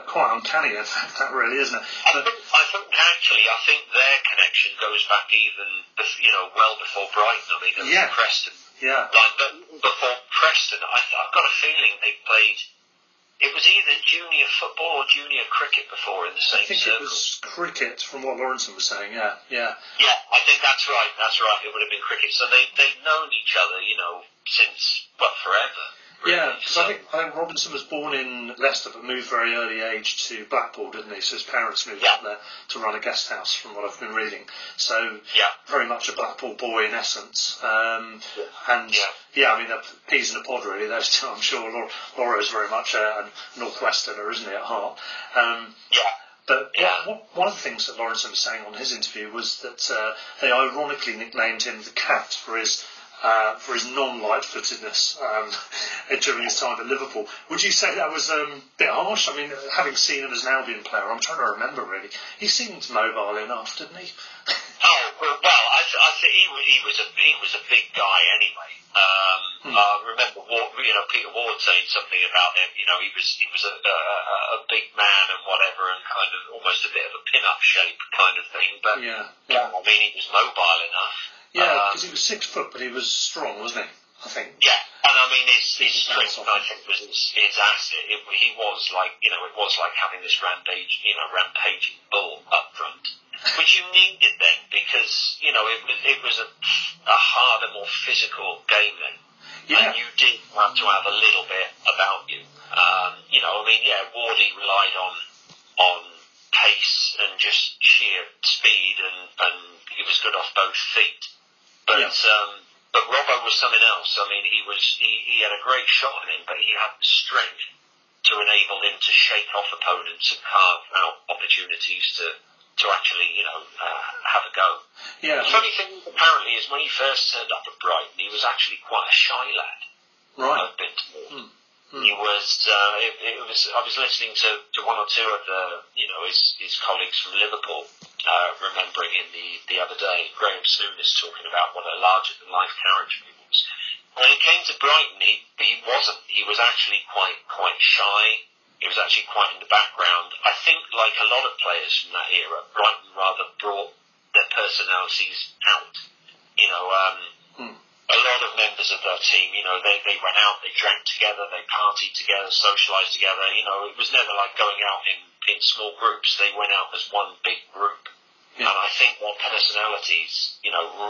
Quite uncanny, in fact, that really, isn't it? I think their connection goes back even, well before Brighton. I mean, Preston. Yeah. Like, but before Preston, I've got a feeling they played. It was either junior football or junior cricket before in the same circle. I think it was cricket, from what Lawrenson was saying, yeah. Yeah, I think that's right, it would have been cricket. So they've known each other, since, forever. Really. Yeah, because so, I think Robinson was born in Leicester, but moved very early age to Blackpool, didn't he? So his parents moved up there to run a guest house, from what I've been reading. So very much a Blackpool boy in essence. I mean, they're peas in a pod, really. Those two, I'm sure. Laura is very much a Northwesterner, isn't he, at heart? But one of the things that Lawrenson was saying on his interview was that they ironically nicknamed him the Cat for his non-light-footedness during his time at Liverpool. Would you say that was a bit harsh? I mean, having seen him as an Albion player, I'm trying to remember, really. He seemed mobile enough, didn't he? I think he was a big guy anyway. I remember Peter Ward saying something about him. He was a big man and whatever, and kind of almost a bit of a pin-up shape kind of thing. But I mean, he was mobile enough. Yeah, because he was 6 foot, but he was strong, wasn't he? I think. Yeah, and I mean his strength, I think, was his asset. He was like, it was like having this rampaging bull up front, which you needed then because it was a harder, more physical game then, and you did have to have a little bit about you. Wardy relied on pace and just sheer speed, and he was good off both feet. But Robbo was something else. I mean, he had a great shot in him, but he had strength. to enable him to shake off opponents and carve out opportunities to actually, have a go. Yeah. The funny thing, apparently, is when he first turned up at Brighton, he was actually quite a shy lad. Right. A bit more. Mm. Mm. He was. I was listening to one or two of his colleagues from Liverpool, remembering him the other day, Graeme Souness talking about what a larger than life character he was. When he came to Brighton, he wasn't. He was actually quite shy. He was actually quite in the background. I think, like a lot of players from that era, Brighton rather brought their personalities out. A lot of members of their team, they went out, they drank together, they partied together, socialised together. It was never like going out in small groups. They went out as one big group. Yeah. And I think their personalities,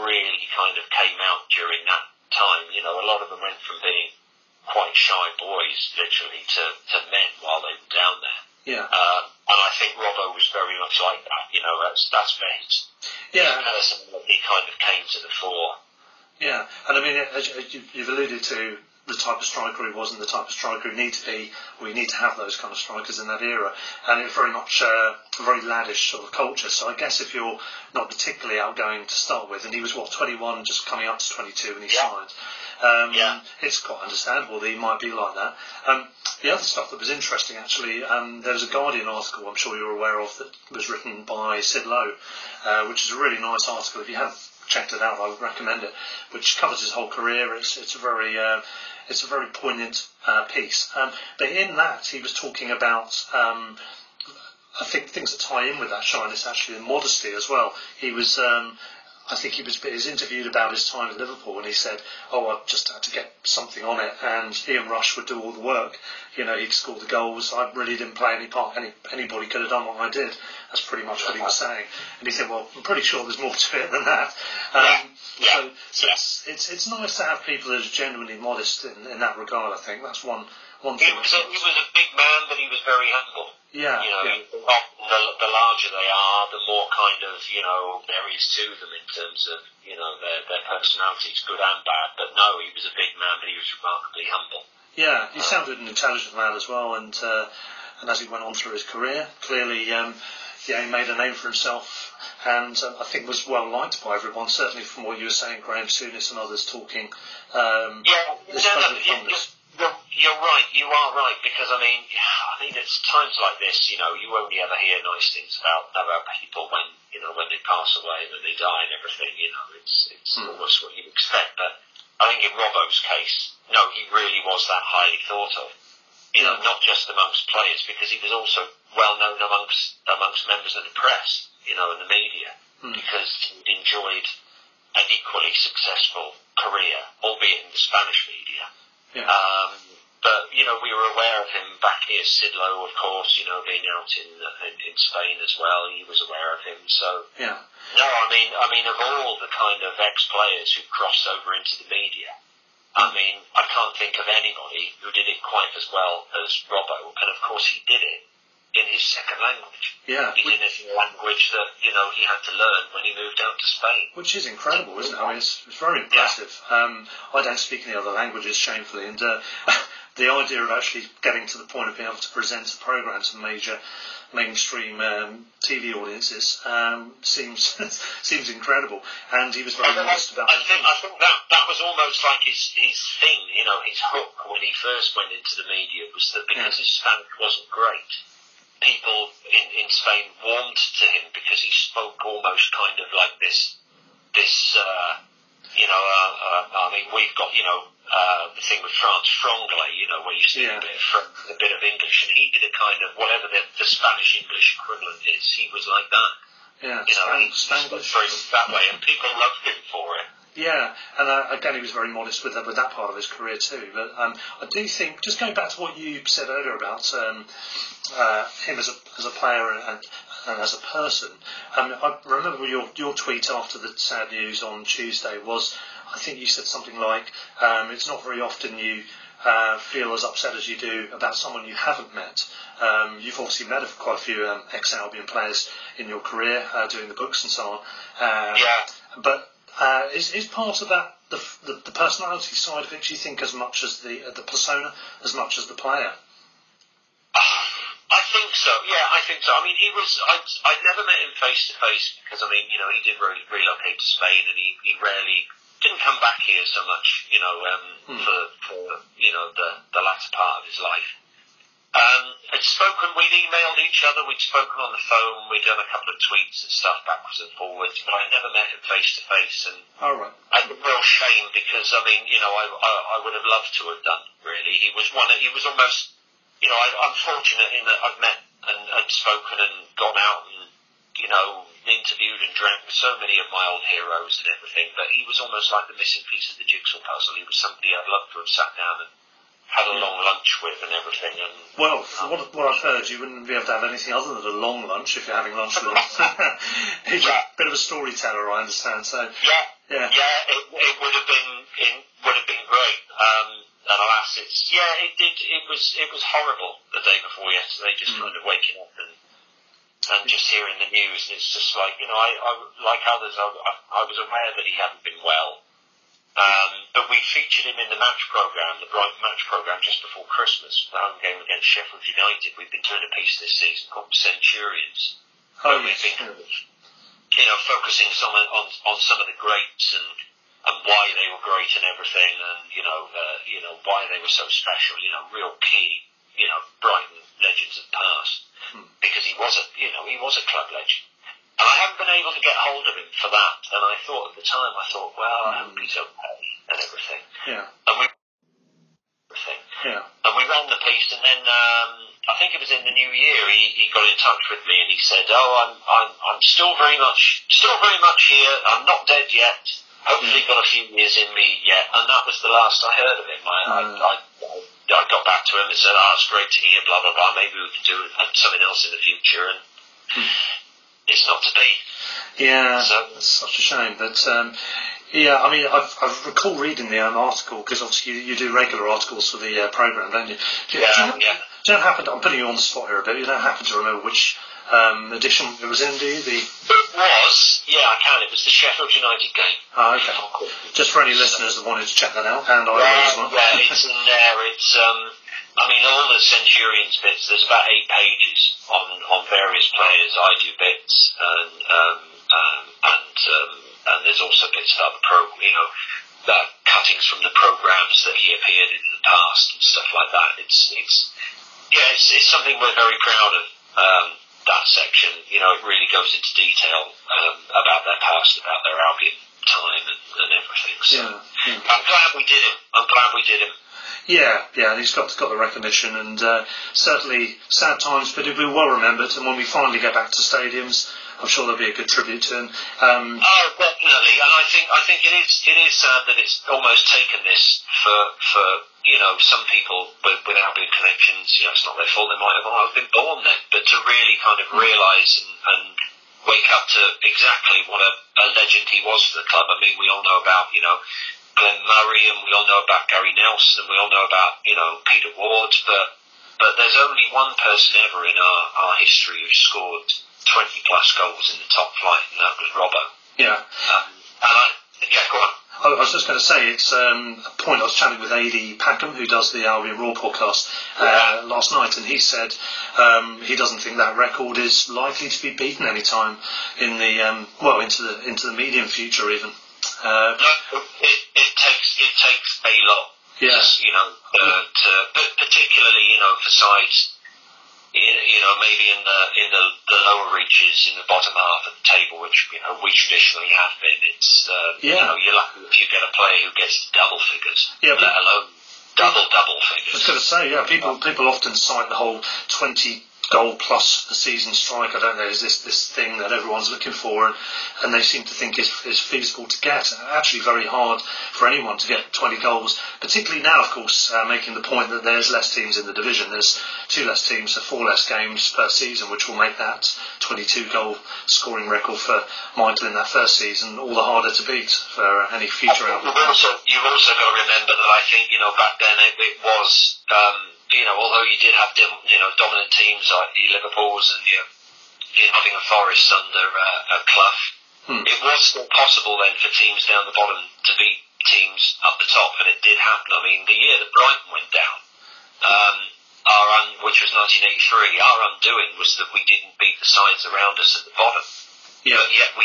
really kind of came out during that time. A lot of them went from being quite shy boys, literally, to men while they were down there. Yeah. And I think Robbo was very much like that. That's where his personality kind of came to the fore. Yeah, and I mean, as you've alluded to, the type of striker he was and the type of striker he needed to be. We need to have those kind of strikers in that era, and it's very much a very laddish sort of culture. So I guess if you're not particularly outgoing to start with, and he was 21, just coming up to 22 when he signed. It's quite understandable that he might be like that. The other stuff that was interesting, actually, there was a Guardian article, I'm sure you're aware of, that was written by Sid Lowe, which is a really nice article. If you have checked it out, I would recommend it, which covers his whole career. It's a very poignant piece. But in that, he was talking about, I think, things that tie in with that shyness, actually, and modesty as well. He was... he was interviewed about his time at Liverpool, and he said, I just had to get something on it, and Ian Rush would do all the work. He'd score the goals. I really didn't play any part. Anybody could have done what I did. That's pretty much what he was saying. And he said, I'm pretty sure there's more to it than that. It's nice to have people that are genuinely modest in that regard, I think. That's one thing. He was a big man, but he was very humble. Yeah. The larger they are, the more kind of, there is to them in terms of, their personalities, good and bad. But no, he was a big man, but he was remarkably humble. Yeah, he sounded an intelligent lad as well, and as he went on through his career, clearly, he made a name for himself, and I think was well liked by everyone, certainly from what you were saying, Graeme Souness and others talking. You are right, because I mean, it's times like this, you only ever hear nice things about people when they pass away and when they die and everything, it's almost what you expect. But I think in Robbo's case, no, he really was that highly thought of, not just amongst players, because he was also well known amongst members of the press, and the media, because he'd enjoyed an equally successful career, albeit in the Spanish media. Yeah. But, we were aware of him back here, Sid Lowe, of course, being out in Spain as well. He was aware of him. So, I mean, of all the kind of ex-players who crossed over into the media, I mean, I can't think of anybody who did it quite as well as Robbo. And, of course, he did it in his second language. Yeah. He did it in a language that, he had to learn when he moved out to Spain. Which is incredible, isn't it? I mean, it's very impressive. Yeah. I don't speak any other languages, shamefully, and the idea of actually getting to the point of being able to present a programme to major mainstream TV audiences seems incredible. And he was very honest about it. I think that was almost like his thing, his hook when he first went into the media was that because his Spanish wasn't great, people in Spain warmed to him because he spoke almost kind of like we've got, the thing with France, franglais, where you speak a bit of English, and he did a kind of, whatever the Spanish-English equivalent is, he was like that. Yeah, Spanglish. That way, and people loved him for it. Yeah, and again, he was very modest with that part of his career too. But I do think, just going back to what you said earlier about him as a player and as a person, I remember your tweet after the sad news on Tuesday was, I think you said something like, it's not very often you feel as upset as you do about someone you haven't met. You've obviously met quite a few ex-Albion players in your career, doing the books and so on. But... is part of that the personality side of it, do you think, as much as the persona, as much as the player? I think so. Yeah, I think so. I mean, he was. I'd never met him face to face because, I mean, you know, he did really relocate to Spain, and he rarely didn't come back here so much. You know, for you know the latter part of his life. I'd spoken. We'd emailed each other. We'd spoken on the phone. We'd done a couple of tweets and stuff backwards and forwards. But I never met him face to face, and I had a real shame because, I mean, you know, I would have loved to have done. Really, he was one. He was almost. You know, I'm fortunate in that I've met and spoken and gone out and, you know, interviewed and drank with so many of my old heroes and everything, but he was almost like the missing piece of the jigsaw puzzle. He was somebody I'd love to have sat down and had a long lunch with and everything. And, well, from what I've heard, you wouldn't be able to have anything other than a long lunch if you're having lunch with him. He's a bit of a storyteller, I understand, so... Yeah, it would have been great. And alas, it was horrible the day before yesterday, just kind of waking up and just hearing the news, and it's just like, you know, I like others, I was aware that he hadn't been well, but we featured him in the match programme, the Brighton match programme, just before Christmas, the home game against Sheffield United. We've been doing a piece this season called Centurions, where we've been, you know, focusing on some of the greats and why they were great and everything, and, you know, why they were so special, you know, real key, you know, Brighton legends of past. Because he was a club legend. And I haven't been able to get hold of him for that, and I thought at the time, well, I hope he's okay and everything. Yeah. And we ran the piece, and then, I think it was in the new year, he got in touch with me, and he said, I'm still very much here, I'm not dead yet, hopefully got a few years in me yet, and that was the last I heard of him. I got back to him and said, it's great to hear, blah, blah, blah, maybe we can do something else in the future, and it's not to be. Yeah, so. That's such a shame, but... Yeah, I mean, I recall reading the article, because obviously you do regular articles for the programme, don't you? Do you not happen to, I'm putting you on the spot here a bit, you don't happen to remember which edition it was in, do you? It was, yeah, I can, it was the Sheffield United game. Oh, okay. Just for any listeners that wanted to check that out, and I will as well. Yeah, it's in there, it's, I mean, all the Centurions bits, there's about 8 pages on various players, I do bits, and there's also bits about the cuttings from the programs that he appeared in the past and stuff like that. It's something we're very proud of. That section, you know, it really goes into detail about their past, about their Albion time and everything. So I'm glad we did him. Yeah, and he's got the recognition, and certainly sad times, but he'll be well remembered. And when we finally go back to stadiums, I'm sure there'll be a good tribute to him. Definitely, and I think it is sad that it's almost taken this for you know, some people with Albion connections. You know, it's not their fault. They might have been born then, but to really kind of realise and wake up to exactly what a legend he was for the club. I mean, we all know about, you know, Glenn Murray, and we all know about Gary Nelson, and we all know about, you know, Peter Ward, but there's only one person ever in our history who scored 20-plus goals in the top flight, and that was Robbo. Yeah. Go on. I was just going to say, it's a point I was chatting with Aidy Packham, who does the Albion Raw podcast, last night, and he said he doesn't think that record is likely to be beaten any time in the, into the medium future even. No, it takes a lot. Yes. Yeah. You know, but particularly, you know, for sides, you know, maybe in the lower reaches, in the bottom half of the table, which, you know, we traditionally have been, it's, you know, you're lucky if you get a player who gets double figures, let alone double figures. I was going to say, yeah, people often cite the whole 20 goal plus a season strike, I don't know, is this thing that everyone's looking for, and they seem to think is feasible to get. Actually very hard for anyone to get 20 goals, particularly now, of course, making the point that there's less teams in the division. There's 2 less teams, so 4 less games per season, which will make that 22 goal scoring record for Michael in that first season all the harder to beat for any future album. You've also got to remember that, I think, you know, back then it was... you know, although you did have, you know, dominant teams like the Liverpools and you're having a Forest under a Clough, it was still possible then for teams down the bottom to beat teams up the top, and it did happen. I mean, the year that Brighton went down, which was 1983, our undoing was that we didn't beat the sides around us at the bottom. Yeah. But yet we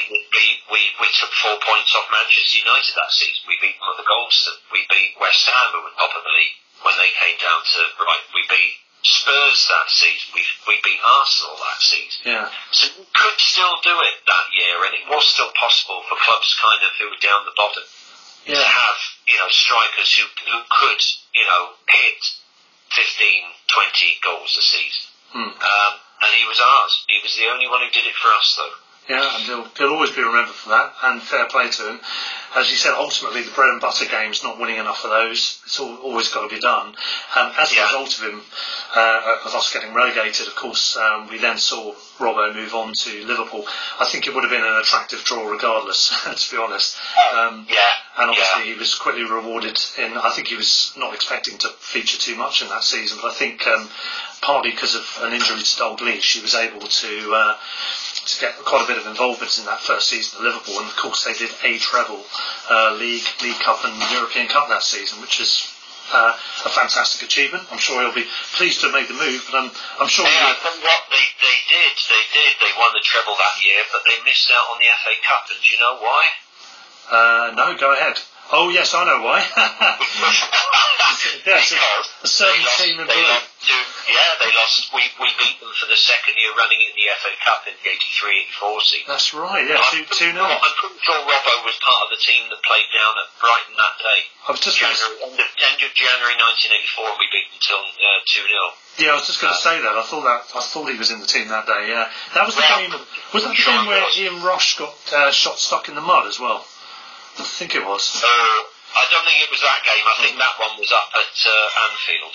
took 4 points off Manchester United that season. We beat them at the Goldstone. We beat West Ham, who were top of the league when they came down to Brighton. We beat Spurs that season. We beat Arsenal that season. Yeah. So we could still do it that year, and it was still possible for clubs kind of who were down the bottom to have, you know, strikers who could, you know, hit 15, 20 goals a season. And he was ours. He was the only one who did it for us, though. Yeah, and he'll always be remembered for that, and fair play to him. As you said, ultimately the bread and butter game's not winning enough of those. It's always got to be done. As a result of him, of us getting relegated, of course, we then saw Robbo move on to Liverpool. I think it would have been an attractive draw regardless, to be honest. And obviously he was quickly rewarded. I think he was not expecting to feature too much in that season, but I think partly because of an injury to Doug Leash, he was able to get quite a bit of involvement in that first season at Liverpool, and of course they did a treble, League Cup and European Cup that season, which is a fantastic achievement. I'm sure he'll be pleased to have made the move, but I'm sure... Yeah, they did. They won the treble that year, but they missed out on the FA Cup, and do you know why? No, go ahead. Oh, yes, I know why. Yes, a certain team in blue. Yeah, they lost. We beat them for the second year running in the FA Cup in the 83-84 season. That's right, yeah, 2-0. I'm pretty sure Robbo was part of the team that played down at Brighton that day. I was just end of January 1984, and we beat them till 2-0. Yeah, I was just going to say that. I thought he was in the team that day, yeah. That was the game. Was that the game where Ian Rush got shot stuck in the mud as well? I think it was. I don't think it was that game. I think that one was up at Anfield.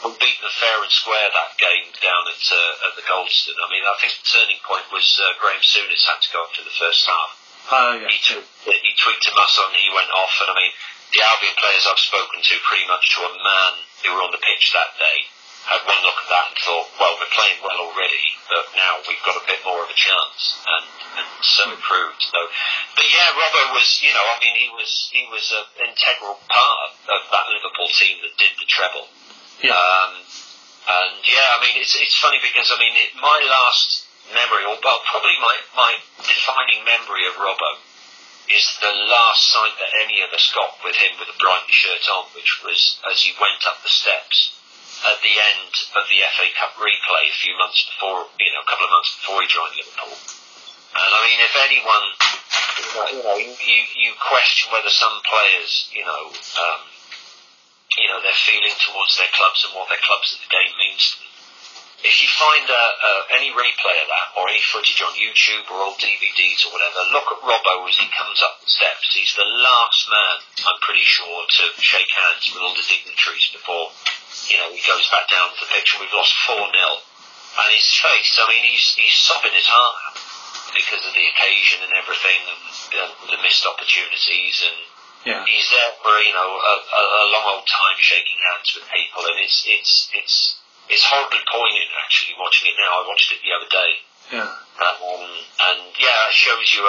We beat them fair and square that game down at the Goldstone. I mean, I think the turning point was Graeme Souness had to go up to the first half. He tweaked a muscle and he went off. And I mean, the Albion players I've spoken to, pretty much to a man who were on the pitch that day, had one look at that and thought, well, we're playing well already, but now we've got a bit more of a chance, and so it proved. So, but yeah, Robbo was, you know, I mean, he was an integral part of that Liverpool team that did the treble. Yeah. And yeah, I mean, it's funny because I mean, my last memory, or well, probably my defining memory of Robbo, is the last sight that any of us got with him with a Brighton shirt on, which was as he went up the steps at the end of the FA Cup replay a few months before, you know, a couple of months before he joined Liverpool. And I mean, if anyone, you question whether some players, their feeling towards their clubs and what their clubs and the game means to them. If you find any replay of that or any footage on YouTube or old DVDs or whatever, look at Robbo as he comes up the steps. He's the last man, I'm pretty sure, to shake hands with all the dignitaries before, you know, he goes back down to the pitch, and we've lost 4-0. And his face, I mean, he's sobbing his heart out because of the occasion and everything, and the missed opportunities, and he's there for, you know, a long old time shaking hands with people, and it's horribly poignant, actually, watching it now. I watched it the other day. Yeah. It shows you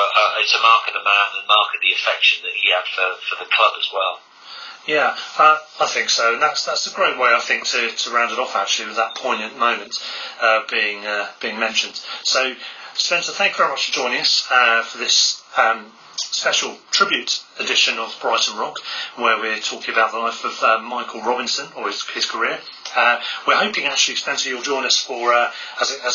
it's a mark of the man and a mark of the affection that he had for the club as well. Yeah, I think so, and that's a great way, I think, to round it off, actually, with that poignant moment being mentioned. So, Spencer, thank you very much for joining us for this special tribute edition of Brighton Rock, where we're talking about the life of Michael Robinson, or his career. We're hoping, actually, Spencer, you'll join us for as a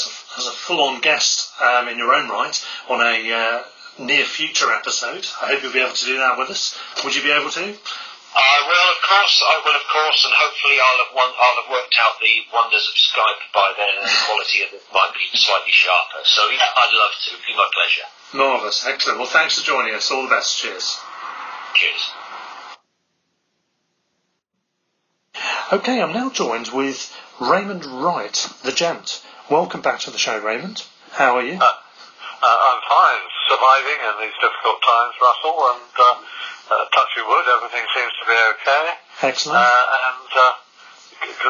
full-on guest in your own right on a near future episode. I hope you'll be able to do that with us. Would you be able to? I will, of course, and hopefully I'll have worked out the wonders of Skype by then, and the quality of it might be slightly sharper. So, yeah, I'd love to. It'd be my pleasure. Marvellous. Excellent. Well, thanks for joining us. All the best. Cheers. Cheers. OK, I'm now joined with Raymond Wright, the gent. Welcome back to the show, Raymond. How are you? I'm fine. Surviving in these difficult times, Russell, and... touch wood, everything seems to be okay. Excellent. And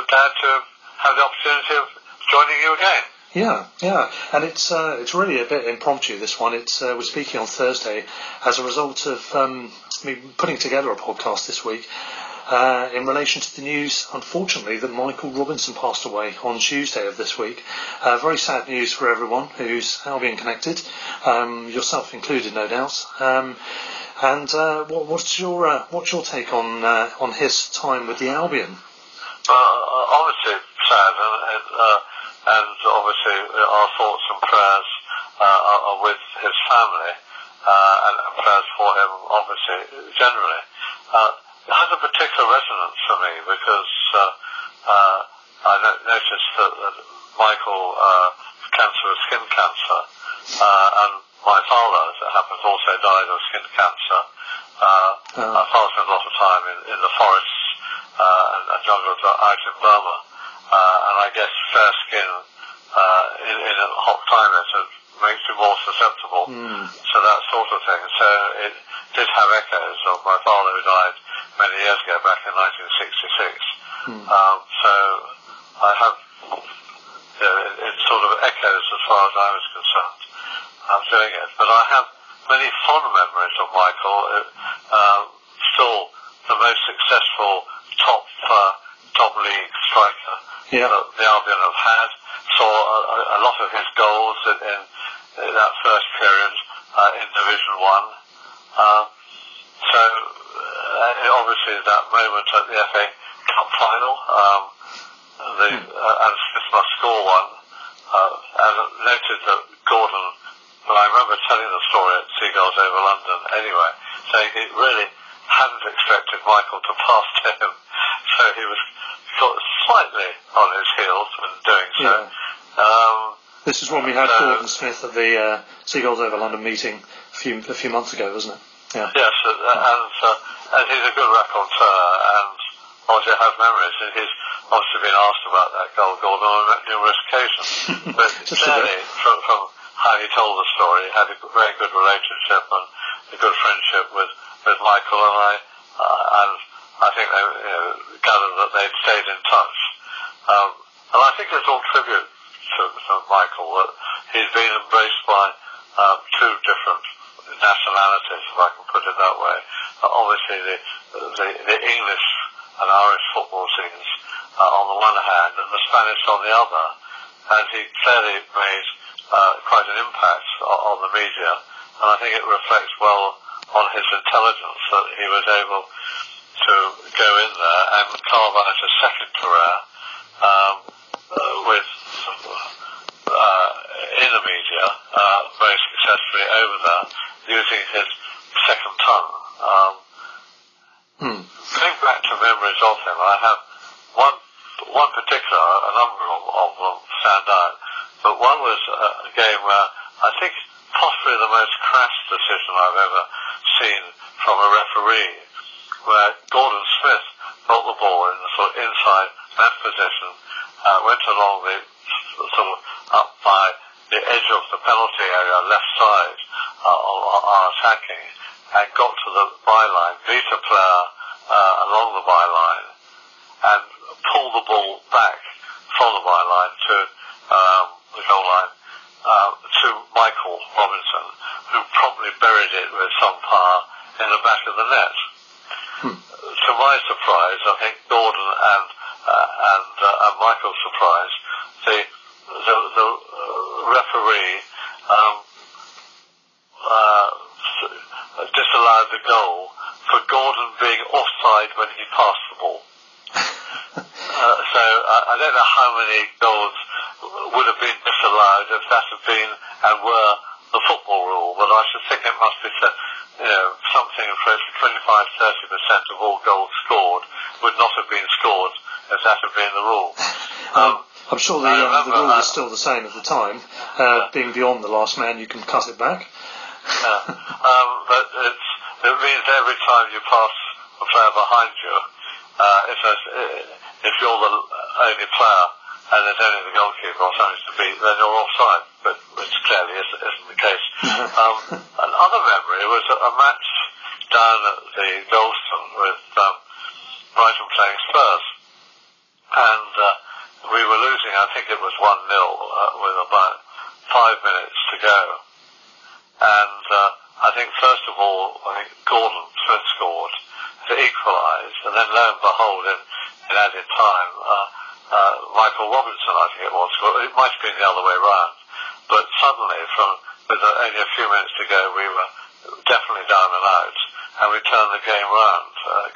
glad to have the opportunity of joining you again. Yeah. And it's really a bit impromptu, this one. We're speaking on Thursday as a result of me putting together a podcast this week. in relation to the news, unfortunately, that Michael Robinson passed away on Tuesday of this week. Very sad news for everyone who's Albion connected, yourself included, no doubt. What's your take on his time with the Albion? Obviously sad, and obviously our thoughts and prayers are with his family, and prayers for him obviously generally. It has a particular resonance for me because I noticed that Michael had cancer of skin cancer, and my father, as it happens, also died of skin cancer. I passed a lot of time in the forests and jungle out in Burma, and I guess fair skin in a hot climate makes you more susceptible to that sort of thing. So it did have echoes of my father, who died many years ago, back in 1966. So I have, it sort of echoes as far as I was concerned of doing it. But I have many fond memories of Michael, still the most successful top league striker that the Albion have had. Saw a lot of his goals in that first period in Division 1. So obviously that moment at the FA Cup final, and Smith must score one. And noted that Gordon, well, I remember telling the story at Seagulls Over London anyway, saying he really hadn't expected Michael to pass to him, so he was slightly on his heels when doing so. Yeah. This is when we had Gordon Smith at the Seagulls Over London meeting a few months ago, wasn't it? Yeah. Yes, and he's a good raconteur, and obviously has memories, and he's obviously been asked about that goal, Gordon, on numerous occasions. But clearly, from how he told the story, he had a very good relationship and a good friendship with Michael, and I think they gathered that they'd stayed in touch. And I think it's all tribute to Michael that he's been embraced by two different nationalities, if I can put it that way. Obviously the English and Irish football scenes on the one hand and the Spanish on the other. And he clearly made quite an impact on the media. And I think it reflects well on his intelligence that he was able to go in there and carve out a second career in the media very successfully over there, using his second tongue. Going back to memories of him, I have one particular, a number of them stand out, but one was a game where I think possibly the most crass decision I've ever seen from a referee, where Gordon Smith got the ball in the sort of inside that position, went along the sort of up by the edge of the penalty area, left side of our attacking, and got to the byline, beat a player along the byline, and pulled the ball back from the byline to the goal line to Michael Robinson, who promptly buried it with some power in the back of the net. To my surprise, I think Gordon and Michael's surprise, the referee disallowed the goal for Gordon being offside when he passed the ball. So I don't know how many goals would have been disallowed if that had been and were the football rule, but I should think it must be something approaching 25-30% of all goals scored would not have been scored if that had been the rule. I'm sure the rule was still the same at the time, being beyond the last man, you can cut it back. But it means every time you pass a player behind you, if you're the only player and there's only the goalkeeper or something to beat, then you're offside, but which clearly isn't the case. Another memory was a match down at the Goldstone with Brighton playing Spurs, and we were losing, I think it was 1-0 with about 5 minutes to go, and I think Gordon Smith scored to equalise, and then lo and and behold, and at the time, Michael Robinson, I think it was, well, it might have been the other way round, but suddenly, with only a few minutes to go, we were definitely down and out, and we turned the game round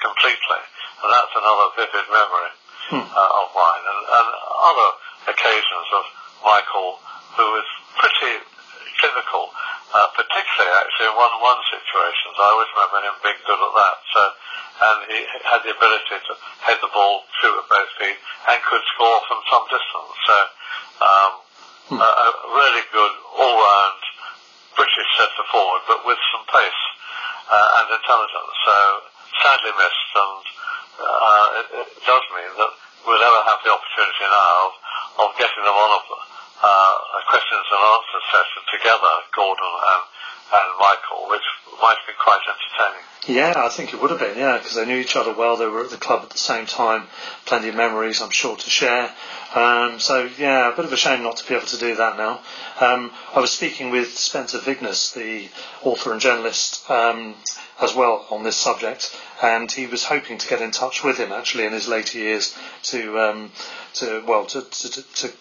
completely, and that's another vivid memory of mine, and other occasions of Michael, who was pretty clinical, particularly actually in 1-1 situations. I always remember him being good at that. So, and he had the ability to head the ball, shoot at both feet, and could score from some distance. So, a really good all-round British centre forward, but with some pace and intelligence. So, sadly missed, and it does mean that we'll never have the opportunity now of getting them on a questions and answers session together, Gordon and Michael, which might have been quite entertaining. Yeah, I think it would have been, yeah, because they knew each other well, they were at the club at the same time, plenty of memories, I'm sure, to share. So, yeah, a bit of a shame not to be able to do that now. I was speaking with Spencer Vignes, the author and journalist, as well on this subject, and he was hoping to get in touch with him actually in his later years to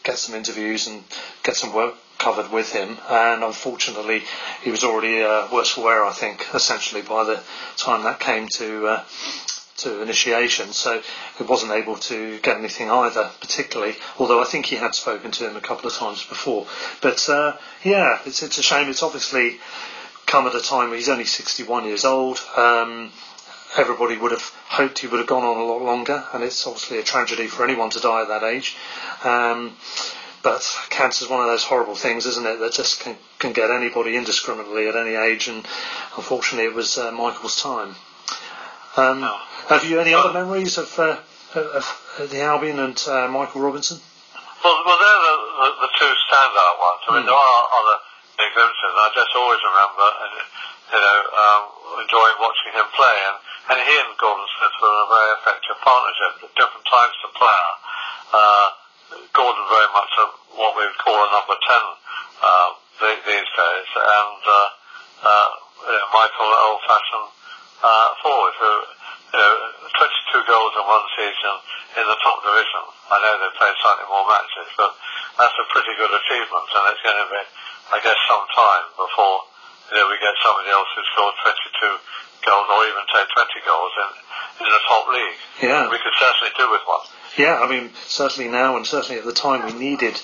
get some interviews and get some work covered with him, and unfortunately he was already worse for wear, I think, essentially by the time that came to initiation, so he wasn't able to get anything either particularly, although I think he had spoken to him a couple of times before, but yeah, it's a shame. It's obviously come at a time where he's only 61 years old. Everybody would have hoped he would have gone on a lot longer, and it's obviously a tragedy for anyone to die at that age. But cancer is one of those horrible things, isn't it, that just can get anybody indiscriminately at any age, and unfortunately it was Michael's time. Have you any other memories of the Albion and Michael Robinson? Well, they're the two standout ones. I mean, there are other experiences. I just always remember, enjoying watching him play, and he and Gordon Smith were a very effective partnership, different types of player. Gordon very much what we would call a number 10 these days, and Michael, old-fashioned forward, who 22 goals in one season in the top division. I know they played slightly more matches, but that's a pretty good achievement, and it's going to be, I guess, some time before we get somebody else who scored 22 goals, or even say 20 goals in the top league. Yeah. We could certainly do with one. Yeah, I mean, certainly now, and certainly at the time we needed,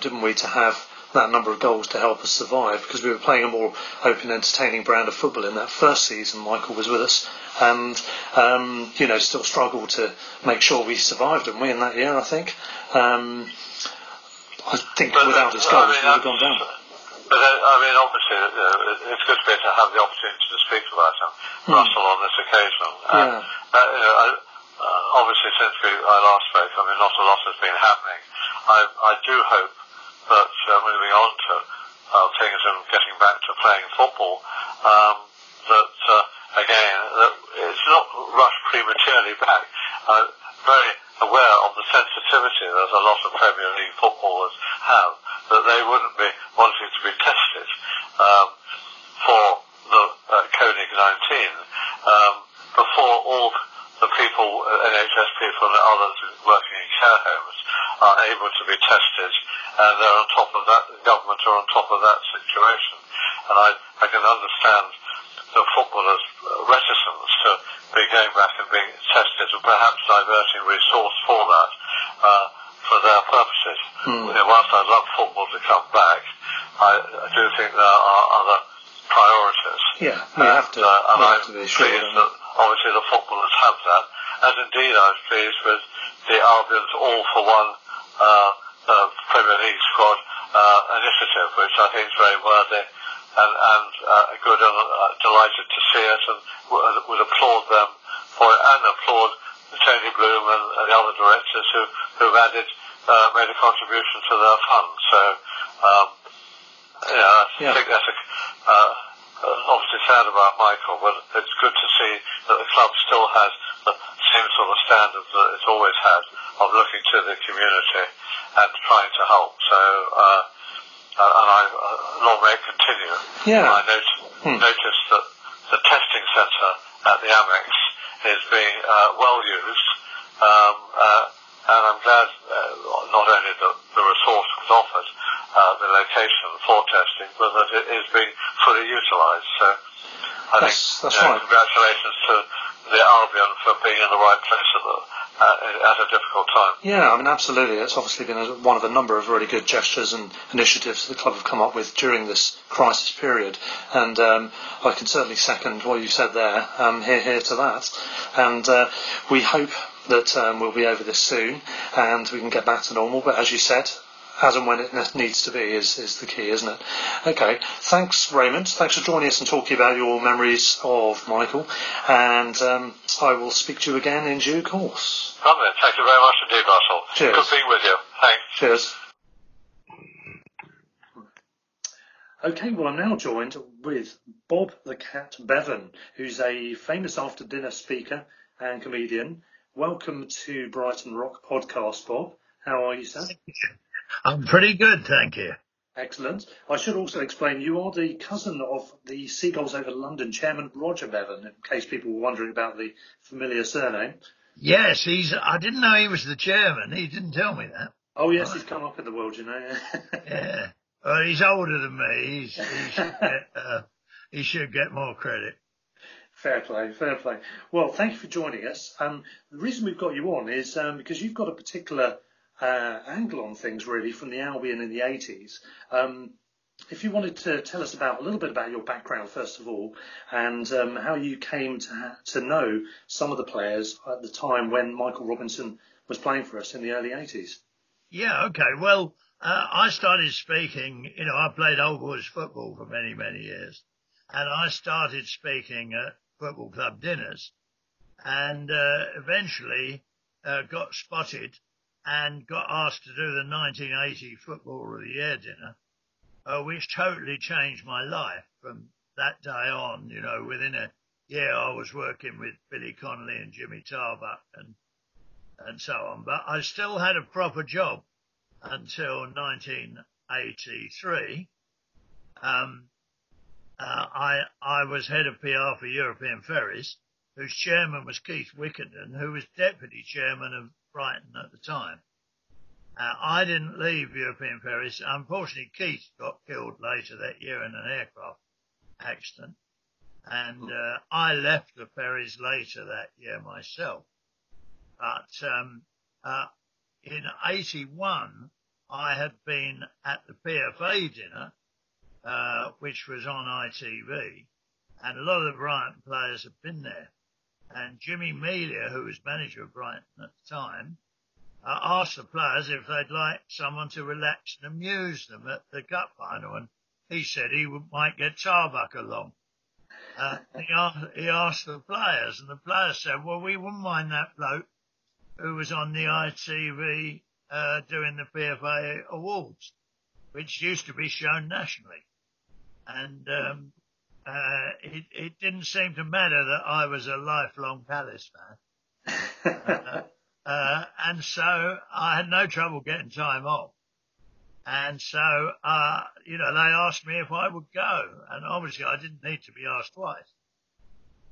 didn't we, to have that number of goals to help us survive, because we were playing a more open, entertaining brand of football in that first season Michael was with us, and still struggled to make sure we survived, didn't we, in that year, I think. I think but without his goals, we would have gone down. But, obviously, it's good for me to have the opportunity to speak about him, Russell, on this occasion. Yeah. Obviously, since I last spoke, I mean, not a lot has been happening. I do hope that moving on to things and getting back to playing football, that, again, that it's not rushed prematurely back. I'm very aware of the sensitivity that a lot of Premier League footballers have, that they wouldn't be wanting to be tested for the COVID-19 before all the people, NHS people and others working in care homes are able to be tested, and they're on top of that, the government are on top of that situation. And I can understand the footballers' reticence to be going back and being tested, and perhaps diverting resource for that, for their purposes. Whilst I'd love football to come back, I do think there are other priorities. Yeah, I'm pleased that obviously the footballers have that, and indeed I was pleased with the Albion's all-for-one Premier League squad initiative, which I think is very worthy and good, and delighted to see it, and would applaud them for it, and applaud Tony Bloom and the other directors who've made a contribution to their fund. So, I think that's obviously sad about Michael, but it's good to see that the club still has the same sort of standard that it's always had of looking to the community and trying to help. So, and I long may continue. Yeah. I noticed that the testing centre at the Amex is being well used, and I'm glad not only that the resource was offered, the location for testing, but that it is being fully utilised. So I think congratulations to the Albion for being in the right place at a difficult time. Yeah, I mean, absolutely. It's obviously been one of a number of really good gestures and initiatives the club have come up with during this crisis period. And I can certainly second what you said there. Hear, hear to that. And we hope that we'll be over this soon and we can get back to normal. But as you said, as and when it needs to be is the key, isn't it? Okay, thanks Raymond, thanks for joining us and talking about your memories of Michael, and I will speak to you again in due course. Lovely, thank you very much indeed, Russell. Cheers. Good being with you, thanks. Cheers. Okay, well I'm now joined with Bob the Cat Bevan, who's a famous after dinner speaker and comedian. Welcome to Brighton Rock Podcast, Bob. How are you, sir? I'm pretty good, thank you. Excellent. I should also explain, you are the cousin of the Seagulls Over London chairman, Roger Bevan, in case people were wondering about the familiar surname. Yes, I didn't know he was the chairman. He didn't tell me that. Oh, yes, he's come up in the world, you know. Yeah. Well, he's older than me. He should get more credit. Fair play, fair play. Well, thank you for joining us. The reason we've got you on is because you've got a particular angle on things really from the Albion in the 80s. If you wanted to tell us about a little bit about your background first of all, and how you came to know some of the players at the time when Michael Robinson was playing for us in the early 80s. Yeah, okay. Well, I started speaking, you know, I played old boys football for many, many years, and I started speaking at football club dinners, and eventually got spotted and got asked to do the 1980 Footballer of the Year dinner, which totally changed my life from that day on. You know, within a year I was working with Billy Connolly and Jimmy Tarbuck and so on. But I still had a proper job until 1983. I was head of PR for European Ferries, whose chairman was Keith Wickenden, who was deputy chairman of Brighton at the time. I didn't leave European Ferries. Unfortunately, Keith got killed later that year in an aircraft accident, and I left the ferries later that year myself. But in 81, I had been at the PFA dinner, which was on ITV, and a lot of the Brighton players had been there. And Jimmy Melia, who was manager of Brighton at the time, asked the players if they'd like someone to relax and amuse them at the cup final. And he said he might get Tarbuck along. He asked the players, and the players said, well, we wouldn't mind that bloke who was on the ITV doing the PFA Awards, which used to be shown nationally. And it didn't seem to matter that I was a lifelong Palace fan. And so I had no trouble getting time off. And so, you know, they asked me if I would go. And obviously I didn't need to be asked twice.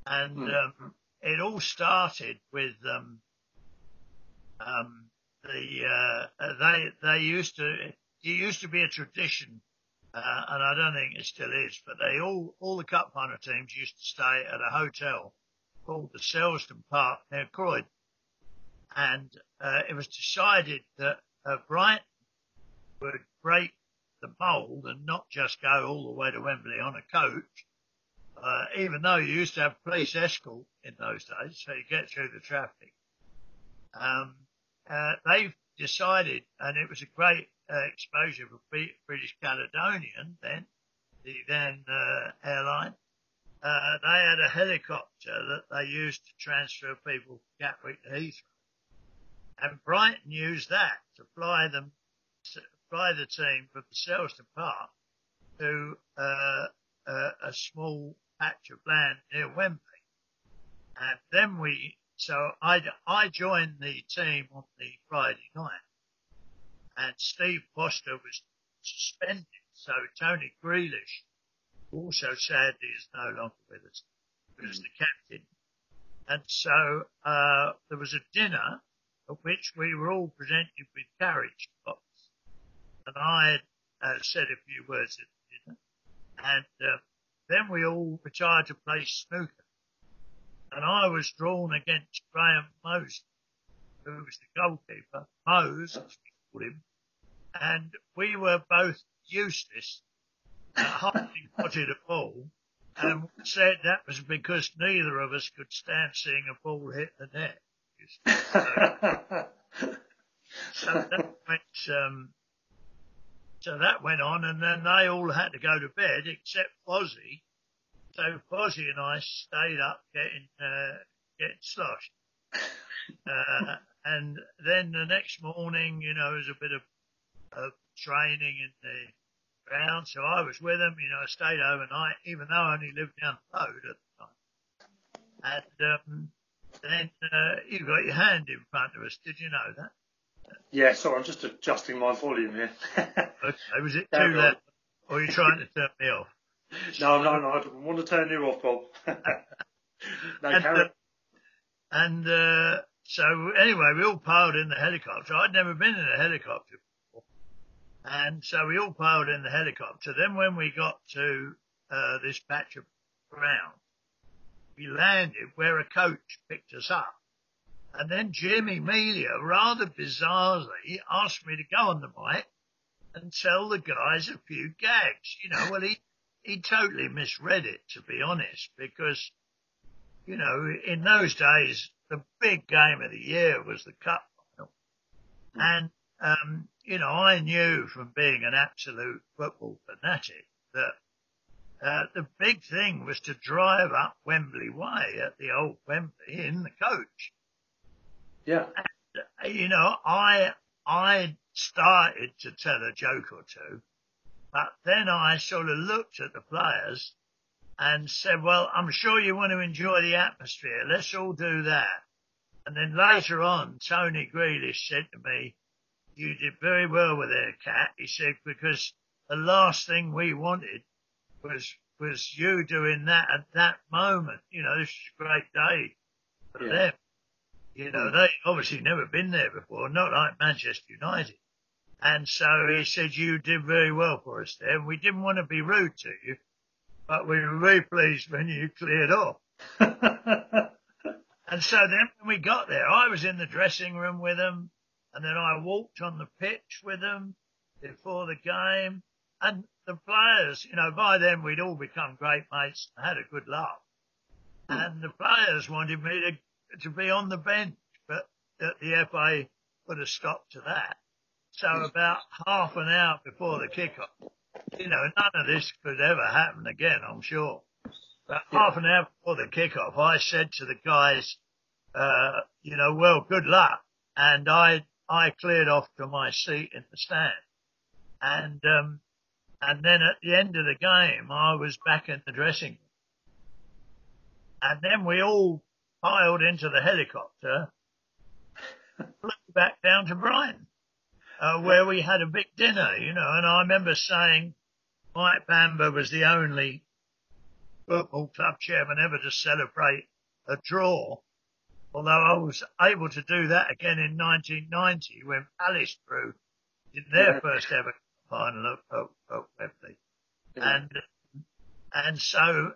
And it all started with it used to be a tradition, and I don't think it still is, but all the cup final teams used to stay at a hotel called the Selsdon Park near Croydon. And it was decided that Brighton would break the mould and not just go all the way to Wembley on a coach, even though you used to have police escort in those days, so you get through the traffic. They decided, and it was a great exposure for British Caledonian, the then airline. They had a helicopter that they used to transfer people from Gatwick to Heathrow, and Brighton used that to fly the team from the Selsdon Park to a small patch of land near Wembley, and then I joined the team on the Friday night. And Steve Foster was suspended, so Tony Grealish, also sadly is no longer with us, was the captain. And so there was a dinner at which we were all presented with carriage pots. And I said a few words at the dinner. And then we all retired to play snooker. And I was drawn against Graham Moseley, who was the goalkeeper, Mose, as we called him. And we were both useless at holding the ball. And said that was because neither of us could stand seeing a ball hit the net. So that went on, and then they all had to go to bed except Fozzie. So Fozzie and I stayed up getting sloshed. And then the next morning, you know, there was a bit of training in the ground, so I was with them. You know, I stayed overnight, even though I only lived down the road at the time. And then you got your hand in front of us. Did you know that? Yeah, sorry, I'm just adjusting my volume here. Okay, was it too loud, or are you trying to turn me off? No, I don't want to turn you off, Bob. So anyway, we all piled in the helicopter. I'd never been in a helicopter before. And so we all piled in the helicopter. Then when we got to this patch of ground, we landed where a coach picked us up. And then Jimmy Melia, rather bizarrely, asked me to go on the mic and tell the guys a few gags. You know, well, he totally misread it, to be honest, because, you know, in those days, the big game of the year was the cup final. And, you know, I knew from being an absolute football fanatic that the big thing was to drive up Wembley Way at the old Wembley in the coach. Yeah. And, you know, I started to tell a joke or two, but then I sort of looked at the players and said, well, I'm sure you want to enjoy the atmosphere. Let's all do that. And then later on, Tony Grealish said to me, you did very well with it, Cat. He said, because the last thing we wanted was you doing that at that moment. You know, this is a great day for them. You know, they obviously never been there before, not like Manchester United. And so he said, you did very well for us there. We didn't want to be rude to you, but we were very pleased when you cleared off. And so then when we got there, I was in the dressing room with them, and then I walked on the pitch with them before the game. And the players, you know, by then we'd all become great mates and had a good laugh. And the players wanted me to be on the bench, but the FA put a stop to that. So about half an hour before the kickoff, you know, none of this could ever happen again, I'm sure. But half an hour before the kickoff, I said to the guys, you know, well, good luck. And I cleared off to my seat in the stand. And then at the end of the game, I was back in the dressing room. And then we all piled into the helicopter, flew back down to Brighton, where we had a big dinner, you know. And I remember saying Mike Bamber was the only football club chairman ever to celebrate a draw, although I was able to do that again in 1990 when Palace drew in their first ever final at Wembley. Yeah. And so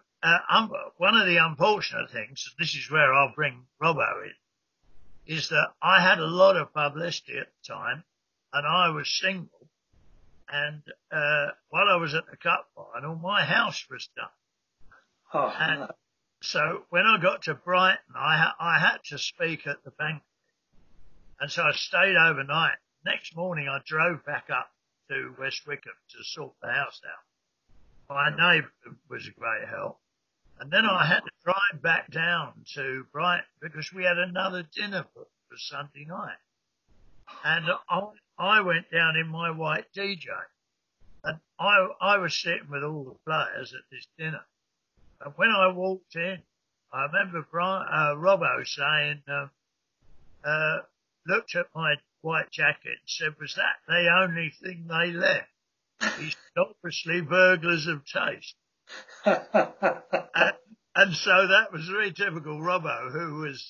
one of the unfortunate things, and this is where I'll bring Robbo in, is that I had a lot of publicity at the time, and I was single. And while I was at the cup final, my house was done. Oh, and no. So when I got to Brighton, I had to speak at the bank, and so I stayed overnight. Next morning, I drove back up to West Wickham to sort the house out. My neighbour was a great help. And then I had to drive back down to Brighton because we had another dinner booked for Sunday night. And I went down in my white DJ. And I was sitting with all the players at this dinner. And when I walked in, I remember Robbo saying, looked at my white jacket and said, was that the only thing they left? He's obviously burglars of taste. and, And so that was really typical Robbo, who was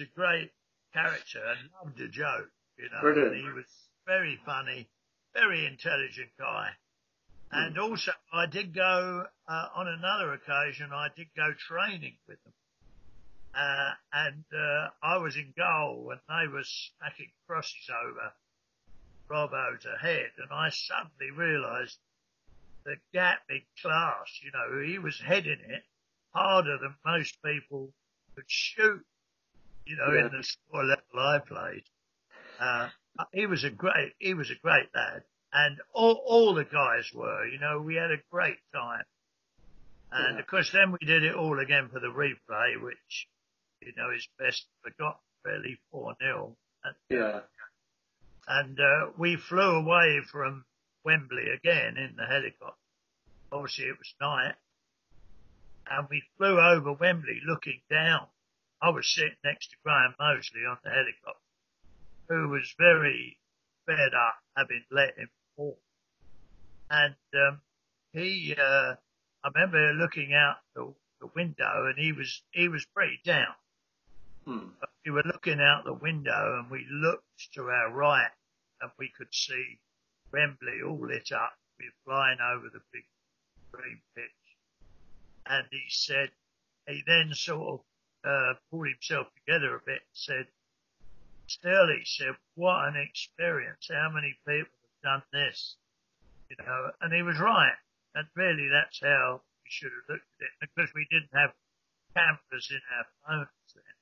a great character and loved a joke, you know. Brilliant. And he was very funny, very intelligent guy. And also, I did go, on another occasion, I did go training with them. And I was in goal and they were smacking crosses over Robbo's head. And I suddenly realised the gap in class, you know, he was heading it harder than most people could shoot, you know, in the score level I played. He was a great lad. And all the guys were, you know, we had a great time. And of course then we did it all again for the replay, which, you know, is best forgotten really, 4-0. And we flew away from Wembley again in the helicopter. Obviously it was night. And we flew over Wembley looking down. I was sitting next to Graham Moseley on the helicopter, who was very fed up having let him fall. And he I remember looking out the window and he was pretty down. But we were looking out the window and we looked to our right and we could see Wembley all lit up. We were flying over the big green pitch. And he then pulled himself together a bit and said, Stirling said, what an experience. How many people have done this? You know, and he was right. And really, that's how we should have looked at it, because we didn't have cameras in our phones then.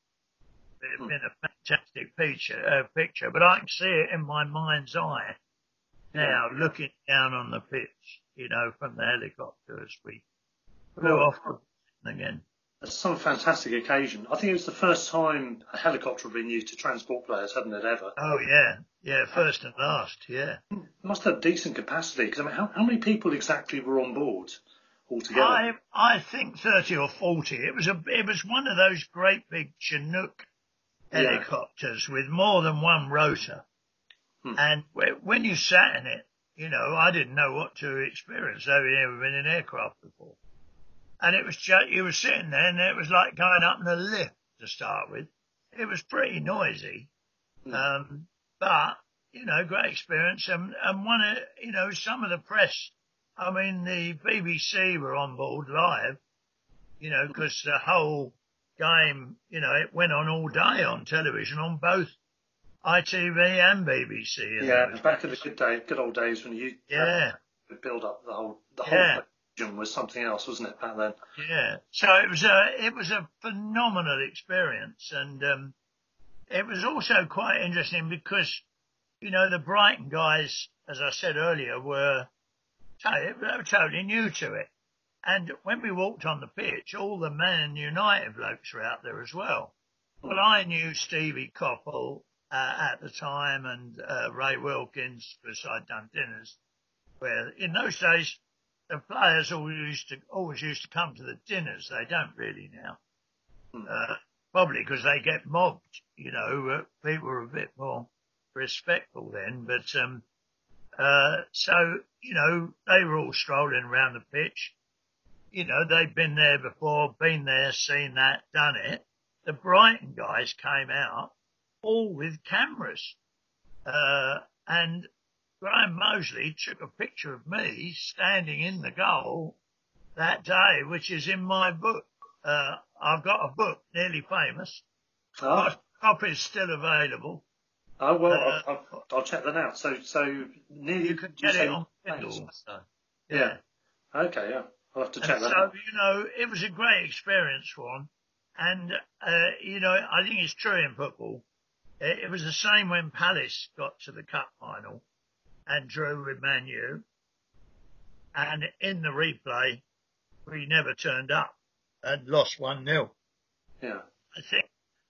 It would have been a fantastic picture, but I can see it in my mind's eye now, looking down on the pitch, you know, from the helicopter as we flew off again. That's some fantastic occasion. I think it was the first time a helicopter had been used to transport players, hadn't it, ever? Oh, yeah. Yeah, first and last, yeah. It must have decent capacity, because I mean, how many people exactly were on board altogether? I think 30 or 40. It was one of those great big Chinook helicopters with more than one rotor. And when you sat in it, you know, I didn't know what to experience. I've never been in an aircraft before. And it was just, you were sitting there and it was like going up in a lift to start with. It was pretty noisy. But, you know, great experience. And one of, you know, some of the press, I mean, the BBC were on board live, you know, because the whole game, you know, it went on all day on television on both ITV and BBC. Yeah, back in the good old days when you build up the whole was something else, wasn't it, back then? Yeah. So it was a phenomenal experience, and it was also quite interesting because, you know, the Brighton guys, as I said earlier, were totally new to it. And when we walked on the pitch, all the Man United blokes were out there as well. Well, I knew Stevie Coppell at the time, and Ray Wilkins, because I'd done dinners. Well, in those days, the players always used to come to the dinners. They don't really now. Probably because they get mobbed, you know. People were a bit more respectful then. But so, you know, they were all strolling around the pitch. You know, they'd been there before, been there, seen that, done it. The Brighton guys came out all with cameras. And Graham Moseley took a picture of me standing in the goal that day, which is in my book. I've got a book, Nearly Famous. My copy's still available. Oh, well, I'll check that out. So Nearly... You can get it on Kindle. Yeah. Okay, yeah. I'll have to check that out. So, you know, it was a great experience for him. And, you know, I think it's true in football. It was the same when Palace got to the cup final and drew with Man U, and in the replay, we never turned up and lost 1-0. Yeah. I think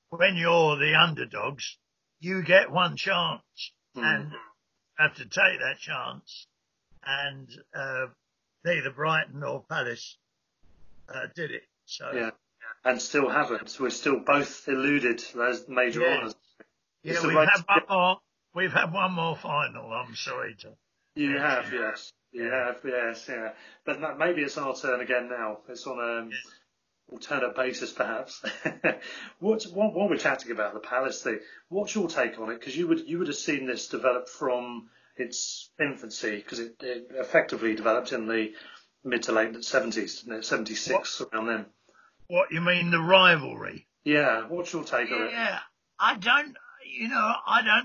when you're the underdogs, you get one chance and have to take that chance. And neither Brighton nor Palace did it. So yeah, and still haven't. We're still both eluded those major honours. Yeah, We've had one more final, I'm sorry to... You have, yes. You have, yes, yeah. But maybe it's our turn again now. It's on alternate basis, perhaps. While we're chatting about the Palace thing, what's your take on it? Because you would have seen this develop from its infancy, because it effectively developed in the mid to late 70s, didn't it? 76, around then. What, you mean the rivalry? Yeah, what's your take on it? Yeah, I don't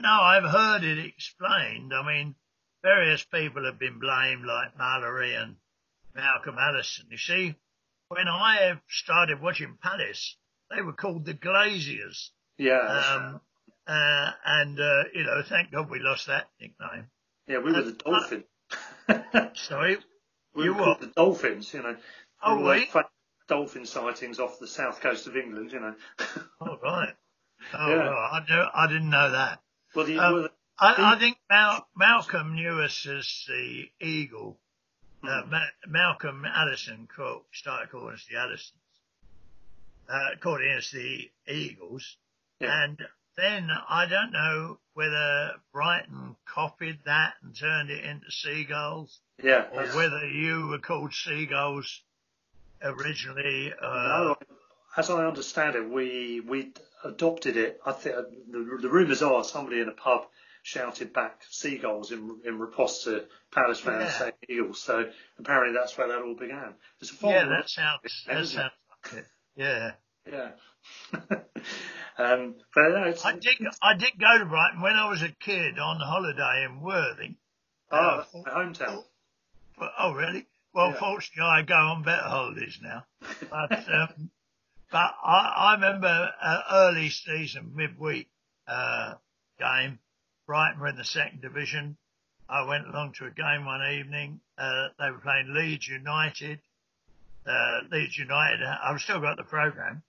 know. I've heard it explained. I mean, various people have been blamed, like Mullery and Malcolm Allison. You see, when I started watching Palace, they were called the Glaziers. Yeah. Thank God we lost that nickname. Yeah, we were the Dolphins. Sorry? We were called the Dolphins, you know. Oh, wait. Dolphin sightings off the south coast of England, you know. Oh, right. Oh, yeah. Well, I didn't know that. Well, I think Malcolm knew us as the Eagle. Malcolm Allison started calling us the Allisons, calling us the Eagles. Yeah. And then I don't know whether Brighton copied that and turned it into Seagulls. Yeah. Or whether you were called Seagulls originally. No, as I understand it, we adopted it. I think the rumours are somebody in a pub shouted back Seagulls in riposte to Palace fans saying Eagles. So apparently that's where that all began. It's a that sounds like it. Yeah. Yeah. I did go to Brighton when I was a kid on holiday in Worthing. Oh, my hometown. Oh, really? Well, fortunately, I go on better holidays now. But I remember an early season, midweek game. Brighton were in the second division. I went along to a game one evening. They were playing Leeds United. I've still got the programme.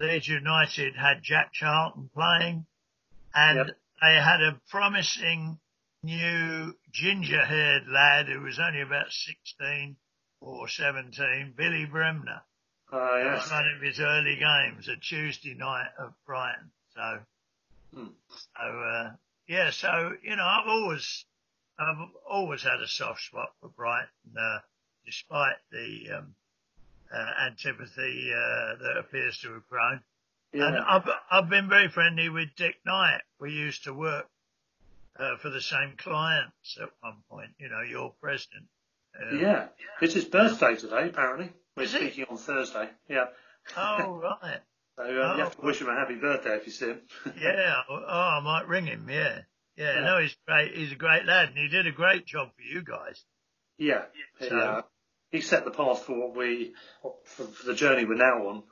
Leeds United had Jack Charlton playing, and they had a promising new ginger-haired lad who was only about 16 or 17, Billy Bremner. Oh, yes. That was one of his early games, a Tuesday night at Brighton. Yeah, so, you know, I've always had a soft spot for Brighton, despite the antipathy that appears to have grown. Yeah. And I've been very friendly with Dick Knight. We used to work for the same clients at one point, you know, your president. It's his birthday today, apparently. We're speaking on Thursday, yeah. Oh, right. So you have to wish him a happy birthday if you see him. I might ring him, yeah. No, he's great. He's a great lad, and he did a great job for you guys. Yeah, he set the path for for the journey we're now on.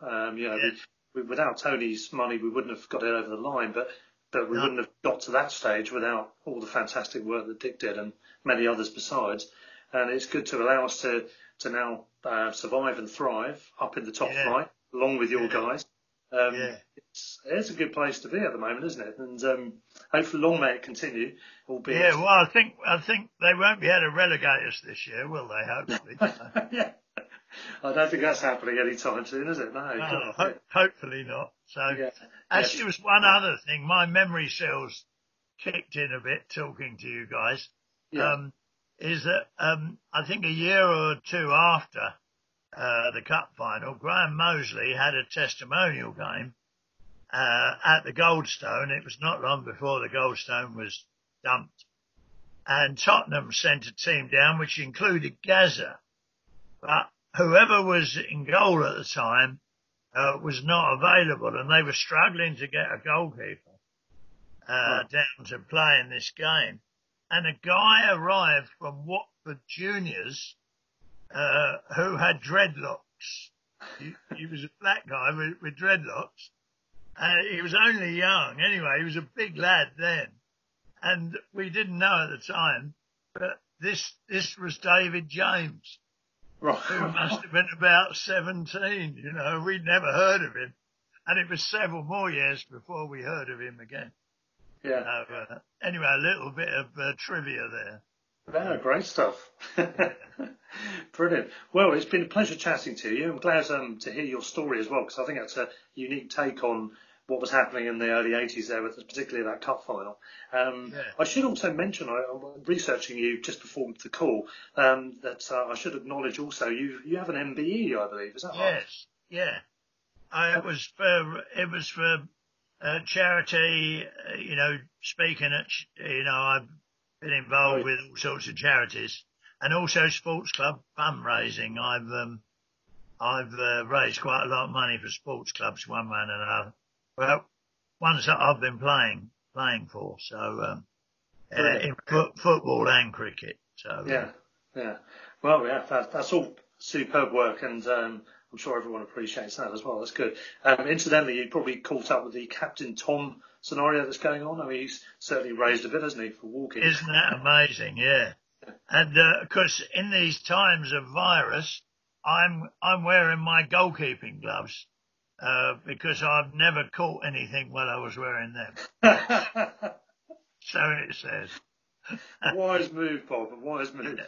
Without Tony's money, we wouldn't have got it over the line, but we wouldn't have got to that stage without all the fantastic work that Dick did and many others besides. And it's good to allow us to now survive and thrive up in the top flight, along with your guys. It's a good place to be at the moment, isn't it? And hopefully long may it continue. Albeit... Yeah, well, I think they won't be able to relegate us this year, will they? Hopefully. Yeah. I don't think that's happening anytime soon, is it? No. Hopefully not. So, actually, it was one other thing. My memory cells kicked in a bit talking to you guys. Yeah. Is that I think a year or two after the cup final, Graham Moseley had a testimonial game at the Goldstone. It was not long before the Goldstone was dumped, and Tottenham sent a team down which included Gazza, but whoever was in goal at the time was not available, and they were struggling to get a goalkeeper down to play in this game. And a guy arrived from Watford Juniors who had dreadlocks. He was a black guy with dreadlocks. He was only young. Anyway, he was a big lad then. And we didn't know at the time, but this was David James, who must have been about 17, you know. We'd never heard of him. And it was several more years before we heard of him again. Yeah. Anyway, a little bit of trivia there. No, great stuff. Brilliant. Well, it's been a pleasure chatting to you. I'm glad to hear your story as well, because I think that's a unique take on what was happening in the early 80s there, with particularly that cup final. I should also mention, I'm researching you just before the call, that I should acknowledge also you have an MBE, I believe. Is that right? Yes, yeah. It was for charity, speaking at, I've been involved with all sorts of charities and also sports club fundraising. I've raised quite a lot of money for sports clubs one way and another. Well, ones that I've been playing for. So, in football and cricket. So. Yeah. Yeah. Well, yeah, that's all superb work, and I'm sure everyone appreciates that as well. That's good. Incidentally, you probably caught up with the Captain Tom scenario that's going on. I mean, he's certainly raised a bit, hasn't he, for walking? Isn't that amazing? Yeah. And of course, in these times of virus, I'm wearing my goalkeeping gloves because I've never caught anything while I was wearing them. So it says. Wise move, Bob. Wise move.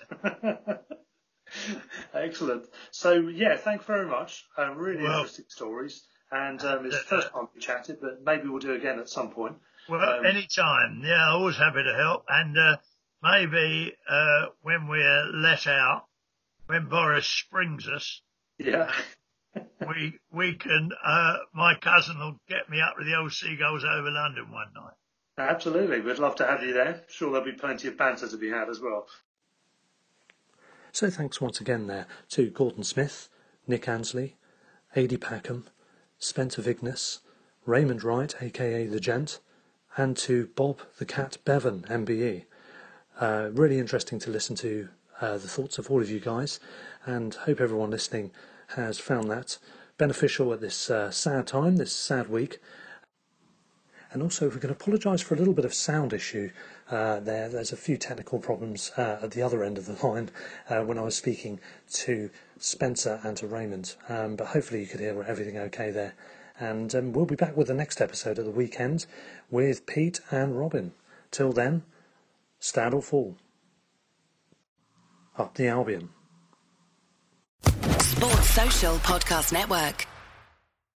Excellent. So, yeah, thank you very much. Really interesting stories. And it's the first time we chatted, but maybe we'll do again at some point. Well, any time. Yeah, always happy to help. And maybe when we're let out, when Boris springs us, we can. My cousin will get me up with the old Seagulls Over London one night. Absolutely. We'd love to have you there. Sure, there'll be plenty of banter to be had as well. So thanks once again there to Gordon Smith, Nick Ansley, Aidy Packham, Spencer Vignes, Raymond Wright, a.k.a. The Gent, and to Bob the Cat Bevan, MBE. Really interesting to listen to the thoughts of all of you guys, and hope everyone listening has found that beneficial at this sad time, this sad week. And also, if we can apologise for a little bit of sound issue there's a few technical problems at the other end of the line when I was speaking to Spencer and to Raymond. But hopefully you could hear everything okay there. And we'll be back with the next episode of the weekend with Pete and Robin. Till then, stand or fall. Up the Albion. Sports Social Podcast Network.